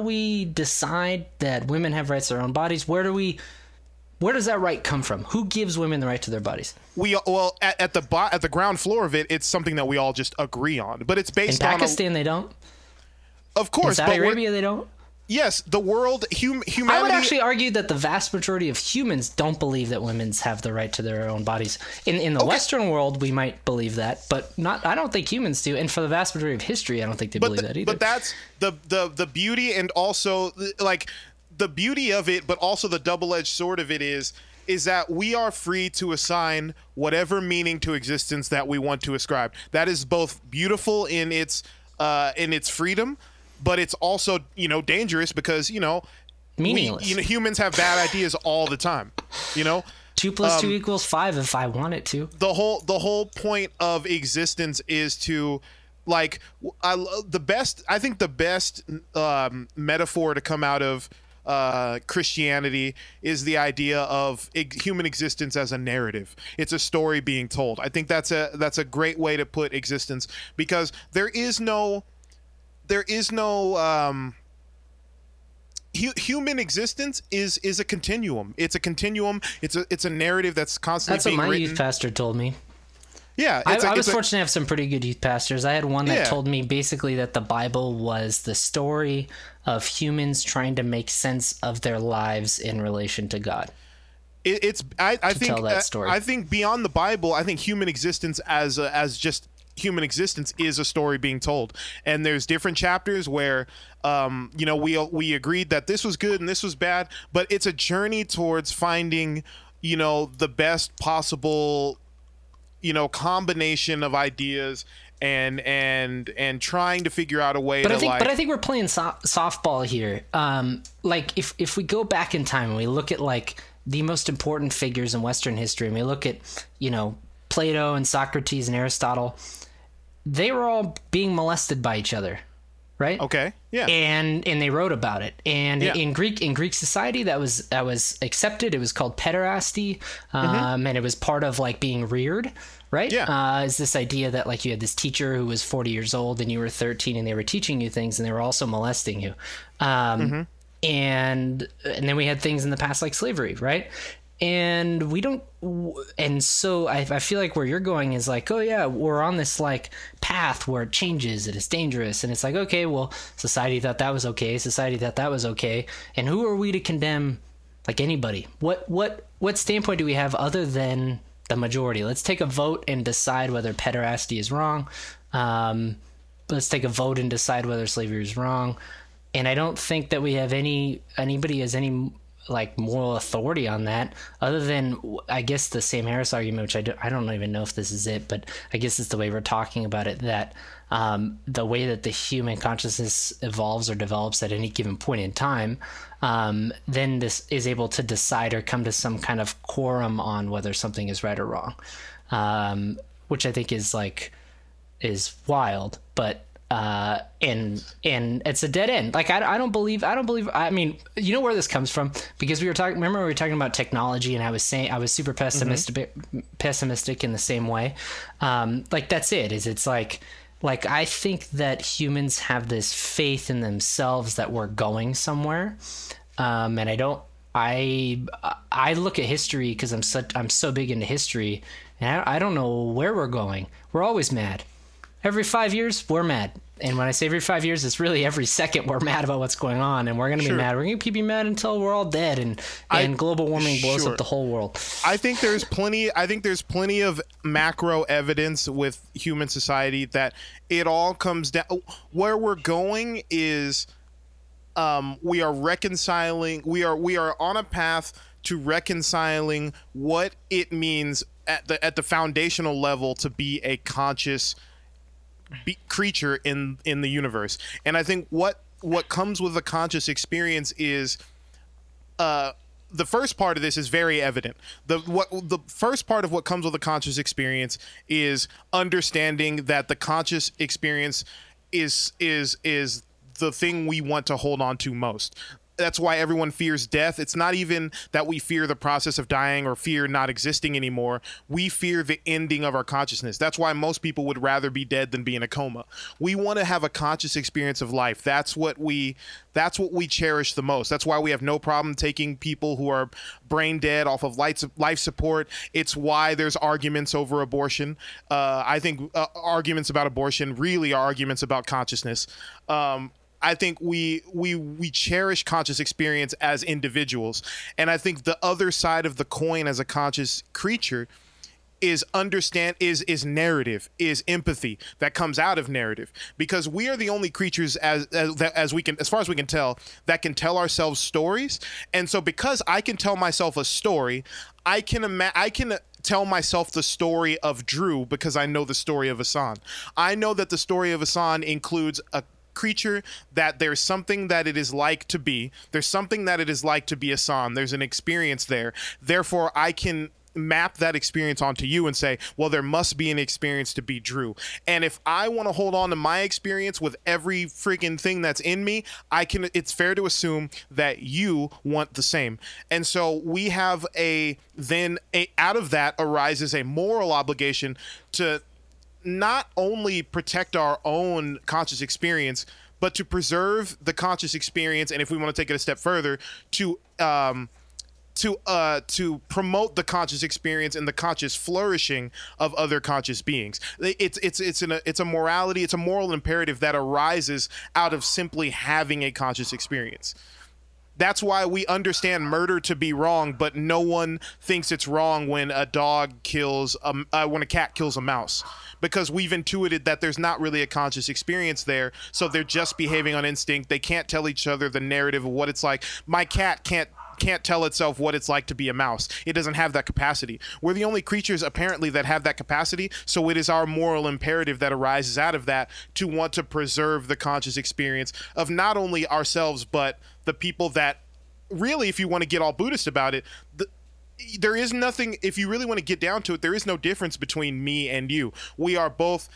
we decide that women have rights to their own bodies? Where does that right come from? Who gives women the right to their bodies? At the ground floor of it, it's something that we all just agree on. But it's based on Pakistan, they don't. Of course, in Saudi Arabia, they don't. Yes, the world, humanity. I would actually argue that the vast majority of humans don't believe that women have the right to their own bodies. In the Western world, we might believe that, but not. I don't think humans do. And for the vast majority of history, I don't think they believe that either. But that's the beauty, and also the beauty of it, but also the double-edged sword of it is that we are free to assign whatever meaning to existence that we want to ascribe. That is both beautiful in its freedom, but it's also, dangerous because, meaningless. Humans have bad ideas all the time, 2 + 2 = 5 if I want it to. The whole point of existence is to, I think the best metaphor to come out of Christianity is the idea of human existence as a narrative. It's a story being told. I think that's a great way to put existence, because human existence is a continuum. It's a continuum. It's a narrative that's constantly being written. That's what my youth pastor told me. Yeah, I was fortunate to have some pretty good youth pastors. I had one that told me basically that the Bible was the story of humans trying to make sense of their lives in relation to God. I think beyond the Bible, I think human existence as just human existence is a story being told, and there's different chapters where we agreed that this was good and this was bad, but it's a journey towards finding the best possible combination of ideas and trying to figure out a way but I think we're playing softball here. If we go back in time and we look at the most important figures in Western history, and we look at Plato and Socrates and Aristotle, they were all being molested by each other, right? Okay. Yeah. And they wrote about it. And in Greek society, that was accepted. It was called pederasty, and it was part of being reared, right? Yeah. Is this idea that you had this teacher who was 40 years old and you were 13, and they were teaching you things, and they were also molesting you, and then we had things in the past like slavery, right? And we don't, and so I feel like where you're going is we're on this path where it changes, it is dangerous, and it's okay, well, society thought that was okay, and who are we to condemn anybody? What standpoint do we have other than the majority? Let's take a vote and decide whether pederasty is wrong. Let's take a vote and decide whether slavery is wrong. And I don't think that we have anybody has any like moral authority on that, other than I guess the Sam Harris argument, which I don't even know if this is it, but I guess it's the way we're talking about it, that the way that the human consciousness evolves or develops at any given point in time, then this is able to decide or come to some kind of quorum on whether something is right or wrong, which I think is wild, but and it's a dead end. Like I don't believe. I mean, you know where this comes from, because we were talking. Remember, we were talking about technology, and I was saying I was super pessimistic, in the same way. Like that's it. It's like I think that humans have this faith in themselves that we're going somewhere, and I don't. I look at history because I'm so big into history, and I don't know where we're going. We're always mad. Every 5 years, we're mad. And when I say every 5 years, it's really every second we're mad about what's going on, and we're going to be mad. We're going to keep being mad until we're all dead, and global warming blows up the whole world. I think there's plenty of macro evidence with human society that it all comes down. Where we're going is we are reconciling. We are on a path to reconciling what it means at the foundational level to be a conscious creature in the universe. And I think what comes with the conscious experience is the first part of this is very evident. The first part of what comes with the conscious experience is understanding that the conscious experience is the thing we want to hold on to most. That's why everyone fears death. It's not even that we fear the process of dying or fear not existing anymore. We fear the ending of our consciousness. That's why most people would rather be dead than be in a coma. We want to have a conscious experience of life. That's what we cherish the most. That's why we have no problem taking people who are brain dead off of life support. It's why there's arguments over abortion. I think arguments about abortion really are arguments about consciousness. I think we cherish conscious experience as individuals. And I think the other side of the coin as a conscious creature is narrative, is empathy that comes out of narrative, because we are the only creatures as far as we can tell that can tell ourselves stories. And so because I can tell myself a story, I can tell myself the story of Drew, because I know the story of Ahsohn. I know that the story of Ahsohn includes a creature, that there's something that it is like to be. There's something that it is like to be Ahsohn. There's an experience there. Therefore, I can map that experience onto you and say, well, there must be an experience to be Drew. And if I want to hold on to my experience with every freaking thing that's in me, it's fair to assume that you want the same. And so we have out of that arises a moral obligation to not only protect our own conscious experience, but to preserve the conscious experience, and if we want to take it a step further, to promote the conscious experience and the conscious flourishing of other conscious beings. It's a morality, it's a moral imperative that arises out of simply having a conscious experience. That's why we understand murder to be wrong, but no one thinks it's wrong when a cat kills a mouse, because we've intuited that there's not really a conscious experience there, so they're just behaving on instinct. They can't tell each other the narrative of what it's like. My cat can't tell itself what it's like to be a mouse. It doesn't have that capacity. We're the only creatures apparently that have that capacity, so it is our moral imperative that arises out of that to want to preserve the conscious experience of not only ourselves, but the people that really, if you want to get all Buddhist about it, there is nothing, if you really want to get down to it, there is no difference between me and you. We are both.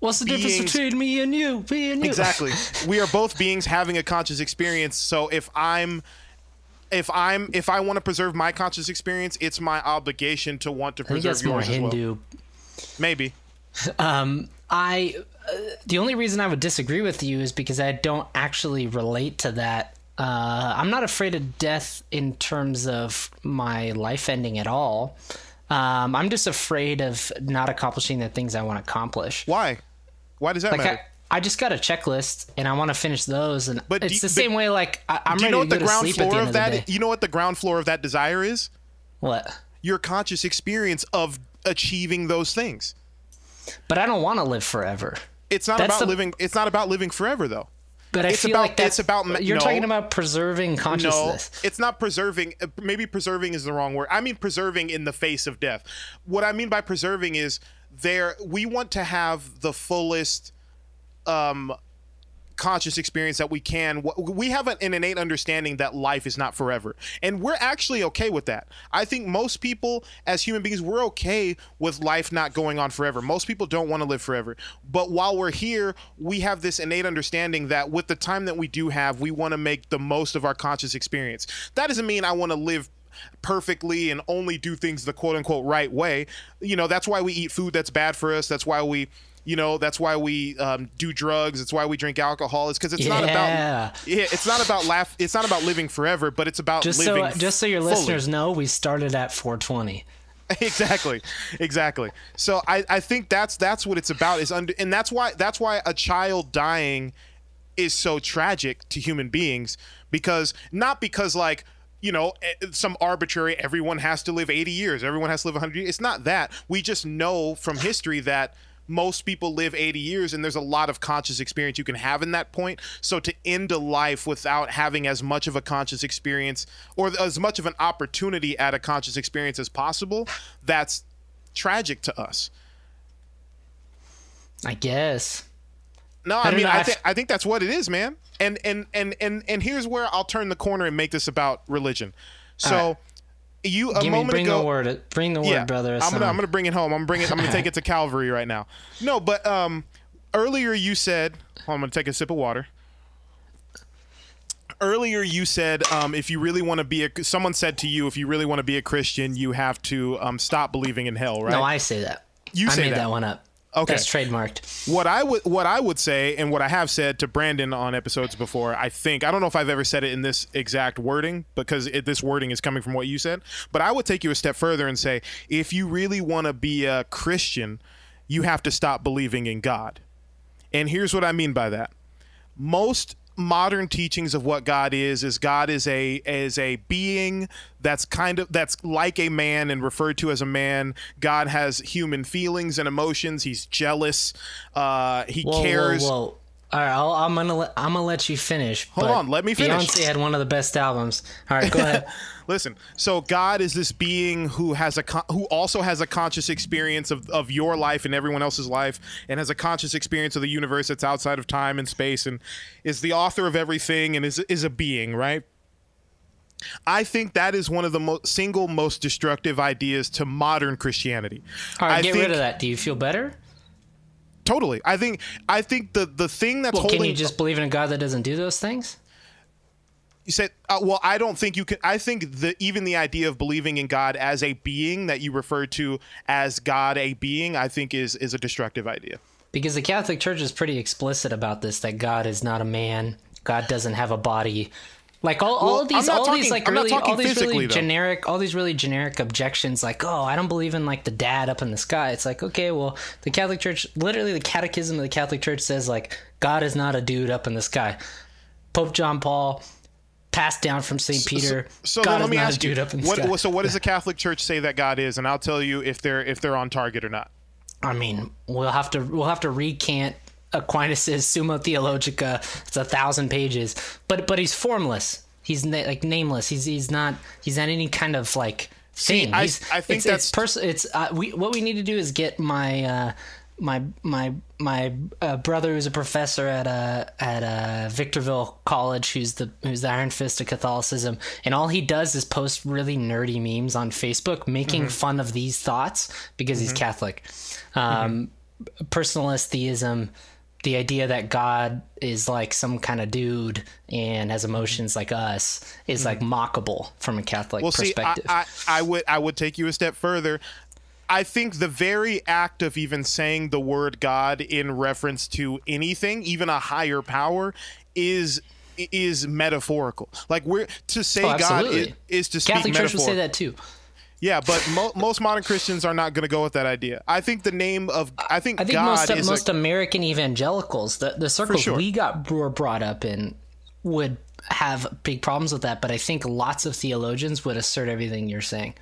What's the difference between me and you? Exactly. We are both beings having a conscious experience. So if I want to preserve my conscious experience, it's my obligation to want to preserve yours as well. I think that's more Hindu. Maybe. The only reason I would disagree with you is because I don't actually relate to that. I'm not afraid of death in terms of my life ending at all. I'm just afraid of not accomplishing the things I want to accomplish. Why? Why does that matter? I just got a checklist and I want to finish those. And but it's the same way. Like I'm ready to go to sleep at the end of the day. You know what the ground floor of that desire is? What? Your conscious experience of achieving those things. But I don't want to live forever. It's not about living forever, though. But I feel like that's about you're talking about preserving consciousness. No, it's not preserving. Maybe preserving is the wrong word. I mean preserving in the face of death. What I mean by preserving is we want to have the fullest conscious experience that we can. We have an innate understanding that life is not forever, and we're actually okay with that. I think most people as human beings, we're okay with life not going on forever. Most people don't want to live forever, but while we're here, we have this innate understanding that with the time that we do have, we want to make the most of our conscious experience. That doesn't mean I want to live perfectly and only do things the quote-unquote right way. That's why we eat food that's bad for us. That's why we do drugs. It's why we drink alcohol. It's because it's not about it's not about living forever, but it's about living. Just so your listeners know, we started at 420. Exactly. So I think that's what it's about. And that's why a child dying is so tragic to human beings, because some arbitrary everyone has to live 80 years, everyone has to live 100 years. It's not that. We just know from history that most people live 80 years, and there's a lot of conscious experience you can have in that point. So to end a life without having as much of a conscious experience or as much of an opportunity at a conscious experience as possible, that's tragic to us, I guess. No, I mean, I think that's what it is, man. And here's where I'll turn the corner and make this about religion. So you a moment ago, bring the word, brother. I'm gonna bring it home. I'm gonna take it to Calvary right now. No, but earlier you said, I'm gonna take a sip of water. Earlier you said, if you really want to be someone said to you, if you really want to be a Christian, you have to stop believing in hell, right? No, I say that. I made that one up. Okay, that's trademarked. What I would say, and what I have said to Brandon on episodes before, I don't know if I've ever said it in this exact wording, because this wording is coming from what you said, but I would take you a step further and say, if you really want to be a Christian, you have to stop believing in God. And here's what I mean by that. Most modern teachings of what God is God is a being that's like a man and referred to as a man. God has human feelings and emotions. He's jealous. He cares. Whoa. All right, I'm gonna let you finish. Hold on, let me finish. Beyonce had one of the best albums. All right, go ahead. Listen, so God is this being who also has a conscious experience of your life and everyone else's life, and has a conscious experience of the universe that's outside of time and space, and is the author of everything, and is a being, right? I think that is one of the most destructive ideas to modern Christianity. All right, get rid of that. Do you feel better? Totally. I think the thing that's holding. Can you just believe in a God that doesn't do those things? You said, I don't think you can. I think even the idea of believing in God as a being that you refer to as God, a being, I think is a destructive idea. Because the Catholic Church is pretty explicit about this, that God is not a man. God doesn't have a body. Like all these really generic objections, like, oh, I don't believe in like the dad up in the sky. It's like, okay, well, the Catholic Church, literally the Catechism of the Catholic Church says like God is not a dude up in the sky. Pope John Paul passed down from St. Peter. So God is not a dude up in the sky. So what does the Catholic Church say that God is? And I'll tell you if they're on target or not. I mean, we'll have to recant Aquinas' Summa Theologica. It's 1,000 pages, but he's formless. He's nameless. He's not any kind of like thing. What we need to do is get my brother, who's a professor at Victorville College, who's the Iron Fist of Catholicism, and all he does is post really nerdy memes on Facebook, making fun of these thoughts because he's Catholic. Personalist theism. The idea that God is like some kind of dude and has emotions like us is like mockable from a Catholic perspective. I would take you a step further. I think the very act of even saying the word God in reference to anything, even a higher power, is metaphorical. Like God is to speak metaphor. Catholic Church would say that too. Yeah, but most modern Christians are not going to go with that idea. I think God is most American evangelicals, the circles were brought up in, would have big problems with that. But I think lots of theologians would assert everything you're saying.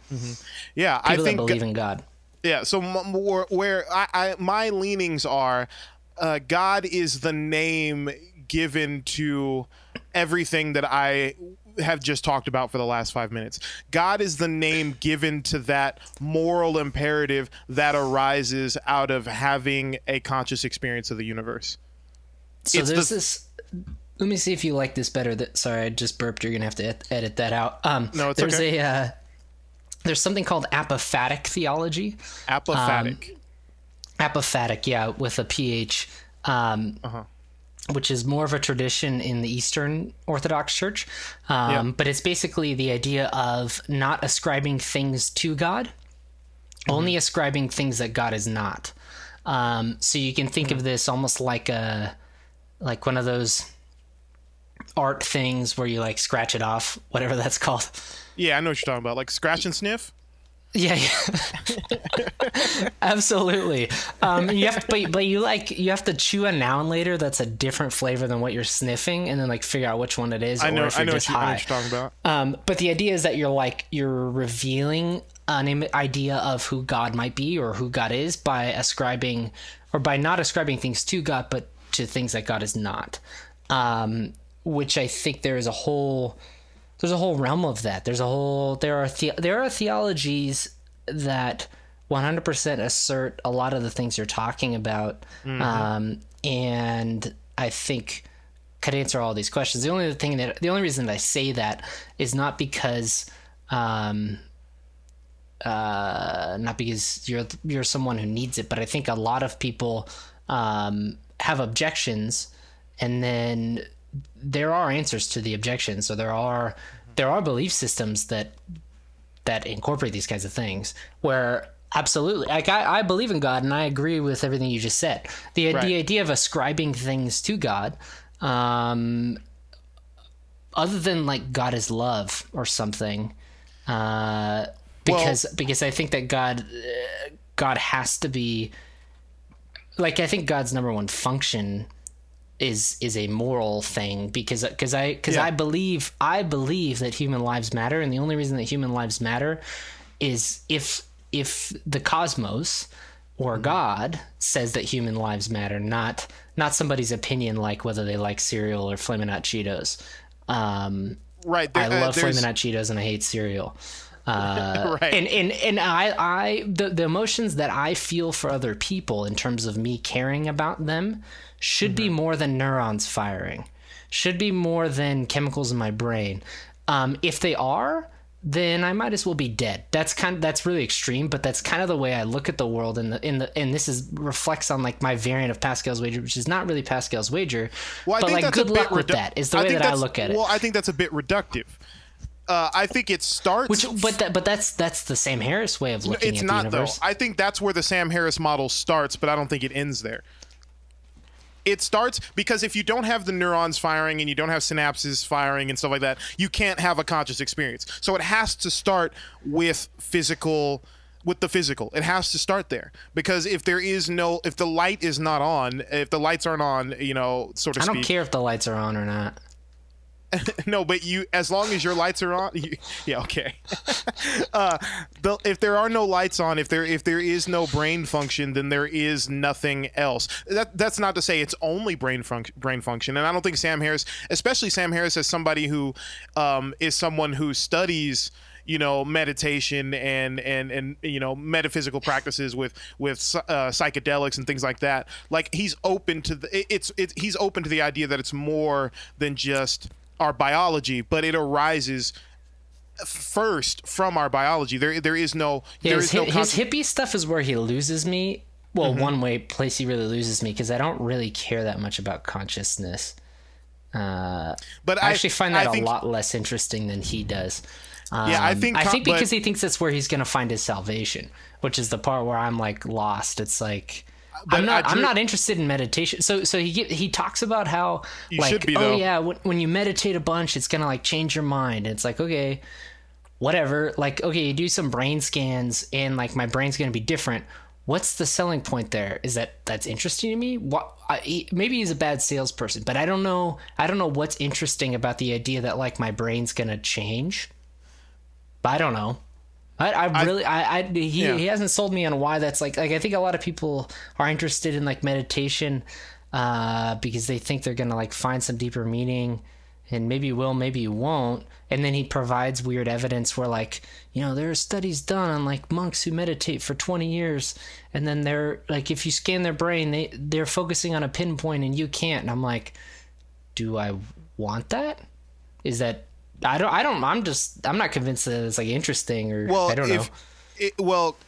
Yeah, people that believe in God. Yeah, so where my leanings are, God is the name give into everything that I have just talked about for the last 5 minutes. God is the name given to that moral imperative that arises out of having a conscious experience of the universe. So it's there's this... Let me see if you like this better. Sorry, I just burped. You're going to have to edit that out. No, it's okay. There's something called apophatic theology. Apophatic. Apophatic, yeah, with a PH, which is more of a tradition in the Eastern Orthodox Church. But it's basically the idea of not ascribing things to God, only ascribing things that God is not. So you can think of this almost like a... like one of those art things where you like scratch it off, whatever that's called. Yeah, I know what you're talking about. Like scratch and sniff? Yeah, yeah. Absolutely. You have to, but you have to chew a noun later that's a different flavor than what you're sniffing, and then like figure out which one it is. I know what you're talking about. But the idea is that you're revealing an idea of who God might be or who God is by ascribing or by not ascribing things to God, but to things that God is not, which I think there's a whole realm of that. There are theologies that 100% assert a lot of the things you're talking about, and I think could answer all these questions. The only reason that I say that is not because you're someone who needs it, but I think a lot of people have objections, and then there are answers to the objections. So there are belief systems that incorporate these kinds of things where absolutely, like I believe in God and I agree with everything you just said. The idea of ascribing things to God, other than like God is love or something, because I think that God has to be. Like, I think God's number one function is a moral thing because I believe that human lives matter, and the only reason that human lives matter is if the cosmos or God says that human lives matter, not somebody's opinion, like whether they like cereal or Flamin' Hot Cheetos. I love Flamin' Hot Cheetos and I hate cereal. The emotions that I feel for other people in terms of me caring about them should be more than neurons firing, should be more than chemicals in my brain. If they are, then I might as well be dead. That's really extreme, but that's kind of the way I look at the world. And this reflects on like my variant of Pascal's wager, which is not really Pascal's wager. Well, but like good luck with that is the way that I look at it. Well, I think that's a bit reductive. I think it starts, that's the Sam Harris way of looking at the universe. It's not though. I think that's where the Sam Harris model starts, but I don't think it ends there. It starts because if you don't have the neurons firing and you don't have synapses firing and stuff like that, you can't have a conscious experience. So it has to start with the physical. It has to start there, because if the light is not on, if the lights aren't on, sort of. I don't care if the lights are on or not. No, but as long as your lights are on, okay. If there are no lights on, if there is no brain function, then there is nothing else. That's not to say it's only brain function, and I don't think Sam Harris, especially Sam Harris, as somebody who is someone who studies, meditation and metaphysical practices with psychedelics and things like that. Like he's open to he's open to the idea that it's more than just our biology, but it arises first from our biology. His hippie stuff is where he loses me. Well, one place he really loses me, because I don't really care that much about consciousness. But I actually find that a lot less interesting than he does. I think because he thinks that's where he's going to find his salvation, which is the part where I'm like lost. It's like I'm not interested in meditation. So he talks about how you like, when you meditate a bunch, it's going to like change your mind. And it's like, okay, whatever. Like, okay, you do some brain scans and like my brain's going to be different. What's the selling point there? Is that's interesting to me? Maybe he's a bad salesperson, but I don't know. I don't know what's interesting about the idea that like my brain's going to change. I don't know. He hasn't sold me on why that's like. Like I think a lot of people are interested in like meditation because they think they're going to like find some deeper meaning, and maybe you will, maybe you won't. And then he provides weird evidence where, like, you know, there are studies done on like monks who meditate for 20 years. And then they're like, if you scan their brain, they're focusing on a pinpoint and you can't. And I'm like, do I want that? Is that, I'm not convinced that it's like interesting or I don't know.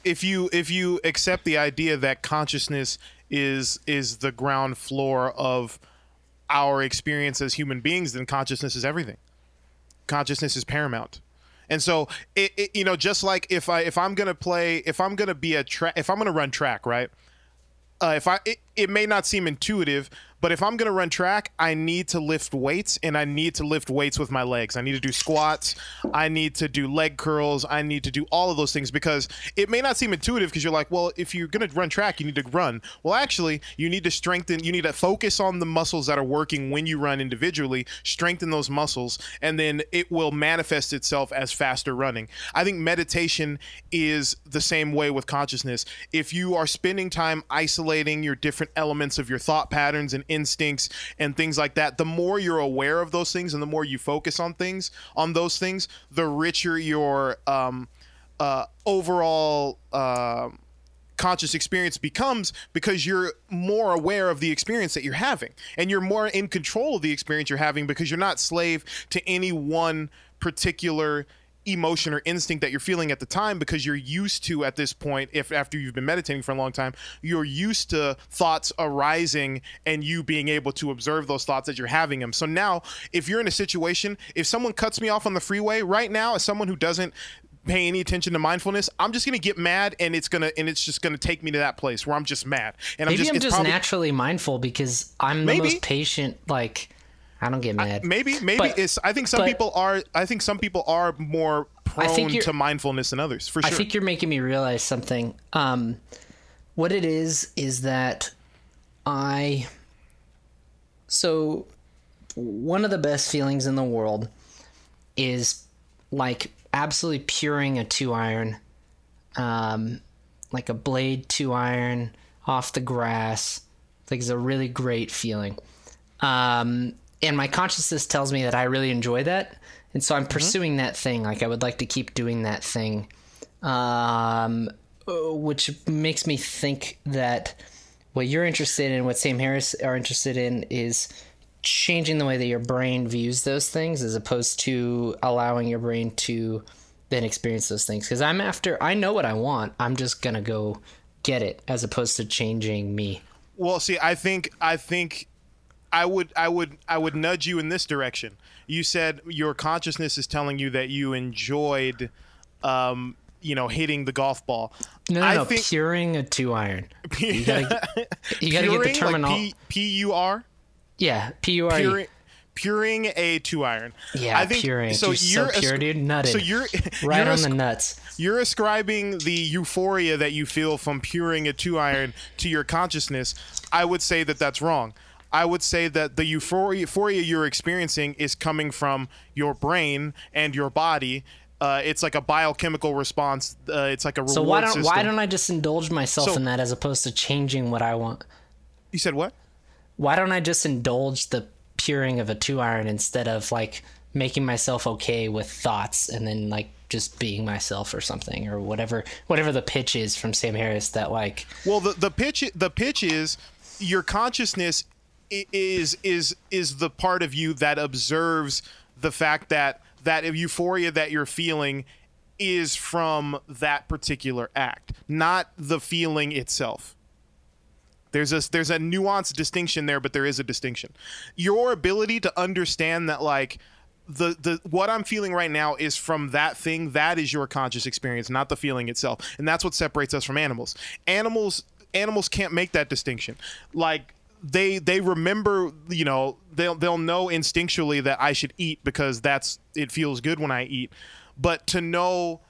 If you accept the idea that consciousness is the ground floor of our experience as human beings, then consciousness is everything. Consciousness is paramount. And so it you know, just like if I'm going to run track, right? It may not seem intuitive, but if I'm going to run track, I need to lift weights, and I need to lift weights with my legs. I need to do squats. I need to do leg curls. I need to do all of those things, because it may not seem intuitive, because you're like, well, if you're going to run track, you need to run. Well, actually, you need to strengthen. You need to focus on the muscles that are working when you run individually, strengthen those muscles, and then it will manifest itself as faster running. I think meditation is the same way with consciousness. If you are spending time isolating your different elements of your thought patterns and instincts and things like that, the more you're aware of those things and the more you focus on those things, the richer your overall conscious experience becomes, because you're more aware of the experience that you're having, and you're more in control of the experience you're having, because you're not slave to any one particular emotion or instinct that you're feeling at the time, because you're used to, at this point, if after you've been meditating for a long time, you're used to thoughts arising and you being able to observe those thoughts as you're having them. So now, if you're in a situation, if someone cuts me off on the freeway right now, as someone who doesn't pay any attention to mindfulness, I'm just gonna get mad, and it's just gonna take me to that place where I'm just mad. And I'm just naturally mindful, because I'm the most patient, like, I don't get mad. I think some people are more prone to mindfulness than others, for sure. I think you're making me realize something. What it is that so one of the best feelings in the world is like absolutely puring a 2-iron, like a blade 2-iron off the grass. Like, it's a really great feeling. And my consciousness tells me that I really enjoy that. And so I'm pursuing that thing. Like, I would like to keep doing that thing, which makes me think that what you're interested in, what Sam Harris are interested in, is changing the way that your brain views those things, as opposed to allowing your brain to then experience those things. Because I know what I want. I'm just going to go get it, as opposed to changing me. Well, see, I think I would nudge you in this direction. You said your consciousness is telling you that you enjoyed, hitting the golf ball. No, puring a 2-iron. You gotta get the terminal. Like P-U-R? Yeah, P-U-R-E. Puring a 2-iron. Yeah, I think, puring. So you're so pure, dude. Nutted. So you're right on the nuts. You're ascribing the euphoria that you feel from puring a 2-iron to your consciousness. I would say that that's wrong. I would say that the euphoria you're experiencing is coming from your brain and your body. It's like a biochemical response. It's like a reward system. So why don't I just indulge myself in that, as opposed to changing what I want? You said what? Why don't I just indulge the puring of a 2-iron, instead of like making myself okay with thoughts and then like just being myself or something, or whatever the pitch is from Sam Harris that like. Well, the pitch is your consciousness. Is the part of you that observes the fact that euphoria that you're feeling is from that particular act, not the feeling itself. There's a nuanced distinction there, but there is a distinction. Your ability to understand that, like, the what I'm feeling right now is from that thing, that is your conscious experience, not the feeling itself. And that's what separates us from animals. Animals can't make that distinction. Like, they remember, you know, they'll know instinctually that I should eat, because it feels good when I eat. But to know,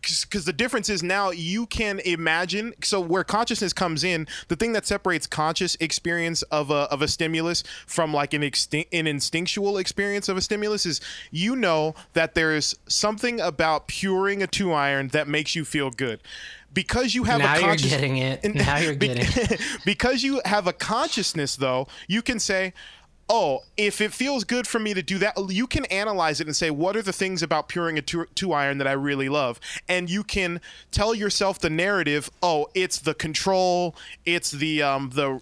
because the difference is now you can imagine. So where consciousness comes in, the thing that separates conscious experience of a stimulus from like an instinctual experience of a stimulus is, you know, that there is something about puring a 2-iron that makes you feel good. because you have Now you're getting it. Because you have a consciousness, though, you can say, oh, if it feels good for me to do that, you can analyze it and say, what are the things about puring a two iron that I really love? And you can tell yourself the narrative. Oh, it's the control, it's the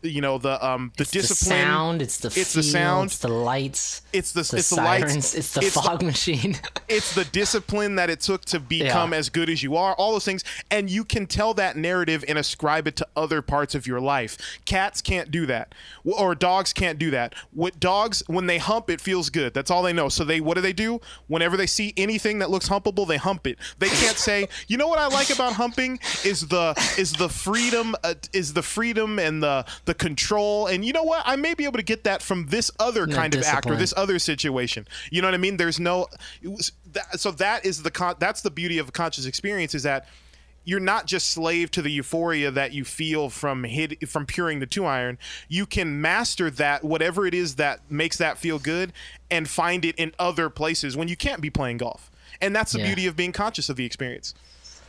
discipline, the sound, it's the feel, it's the lights, it's the sirens, it's the fog machine, it's the discipline that it took to become as good as you are. All those things, and you can tell that narrative and ascribe it to other parts of your life. Cats can't do that, or dogs can't do that. Dogs, when they hump, it feels good. That's all they know. So what do? Whenever they see anything that looks humpable, they hump it. They can't say, you know what I like about humping is the freedom and the control. And you know what? I may be able to get that from this other kind of act or this other situation. You know what I mean? That's the beauty of a conscious experience, is that you're not just slave to the euphoria that you feel from puring the two iron. You can master that, whatever it is that makes that feel good, and find it in other places when you can't be playing golf. And that's the beauty of being conscious of the experience.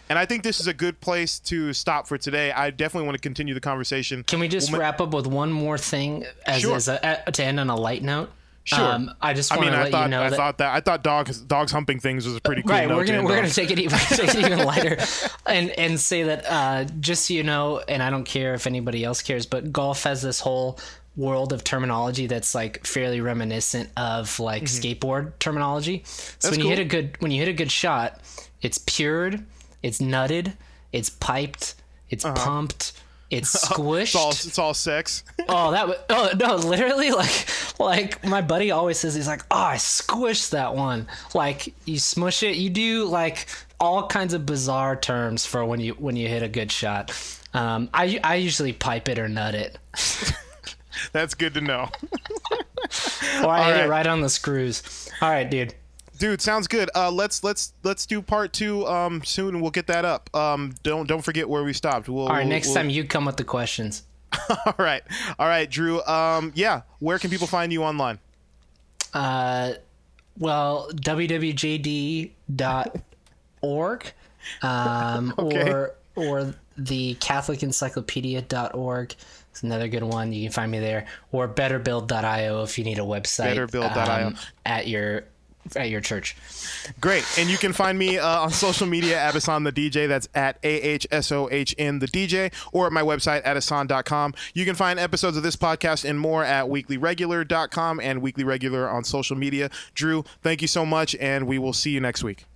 And I think this is a good place to stop for today. I definitely want to continue the conversation. Can we just wrap up with one more thing to end on a light note? Sure. I thought dogs humping things was a pretty cool. Right. We're gonna take it even lighter, and say that just so you know, and I don't care if anybody else cares, but golf has this whole world of terminology that's like fairly reminiscent of like skateboard terminology. So when you hit a good shot, it's pured, it's nutted, it's piped, it's pumped. It's squished. It's all sex. Literally, like my buddy always says, he's like, I squished that one. Like you smush it. You do like all kinds of bizarre terms for when you hit a good shot. I usually pipe it or nut it. That's good to know. Or I hit it right on the screws. All right, dude. Dude, sounds good. Let's do part two soon, and we'll get that up. Don't forget where we stopped. Next time you come with the questions. All right, Drew. Where can people find you online? wwjd.org, okay. or thecatholicencyclopedia.org. It's another good one. You can find me there, or betterbuild.io if you need a website. Betterbuild.io at your church. Great. And you can find me on social media at Ahsohn the DJ. That's at AHSOHN the DJ, or at my website at Ahsohn.com. You can find episodes of this podcast and more at weeklyregular.com and Weekly Regular on social media. Drew, thank you so much, and we will see you next week.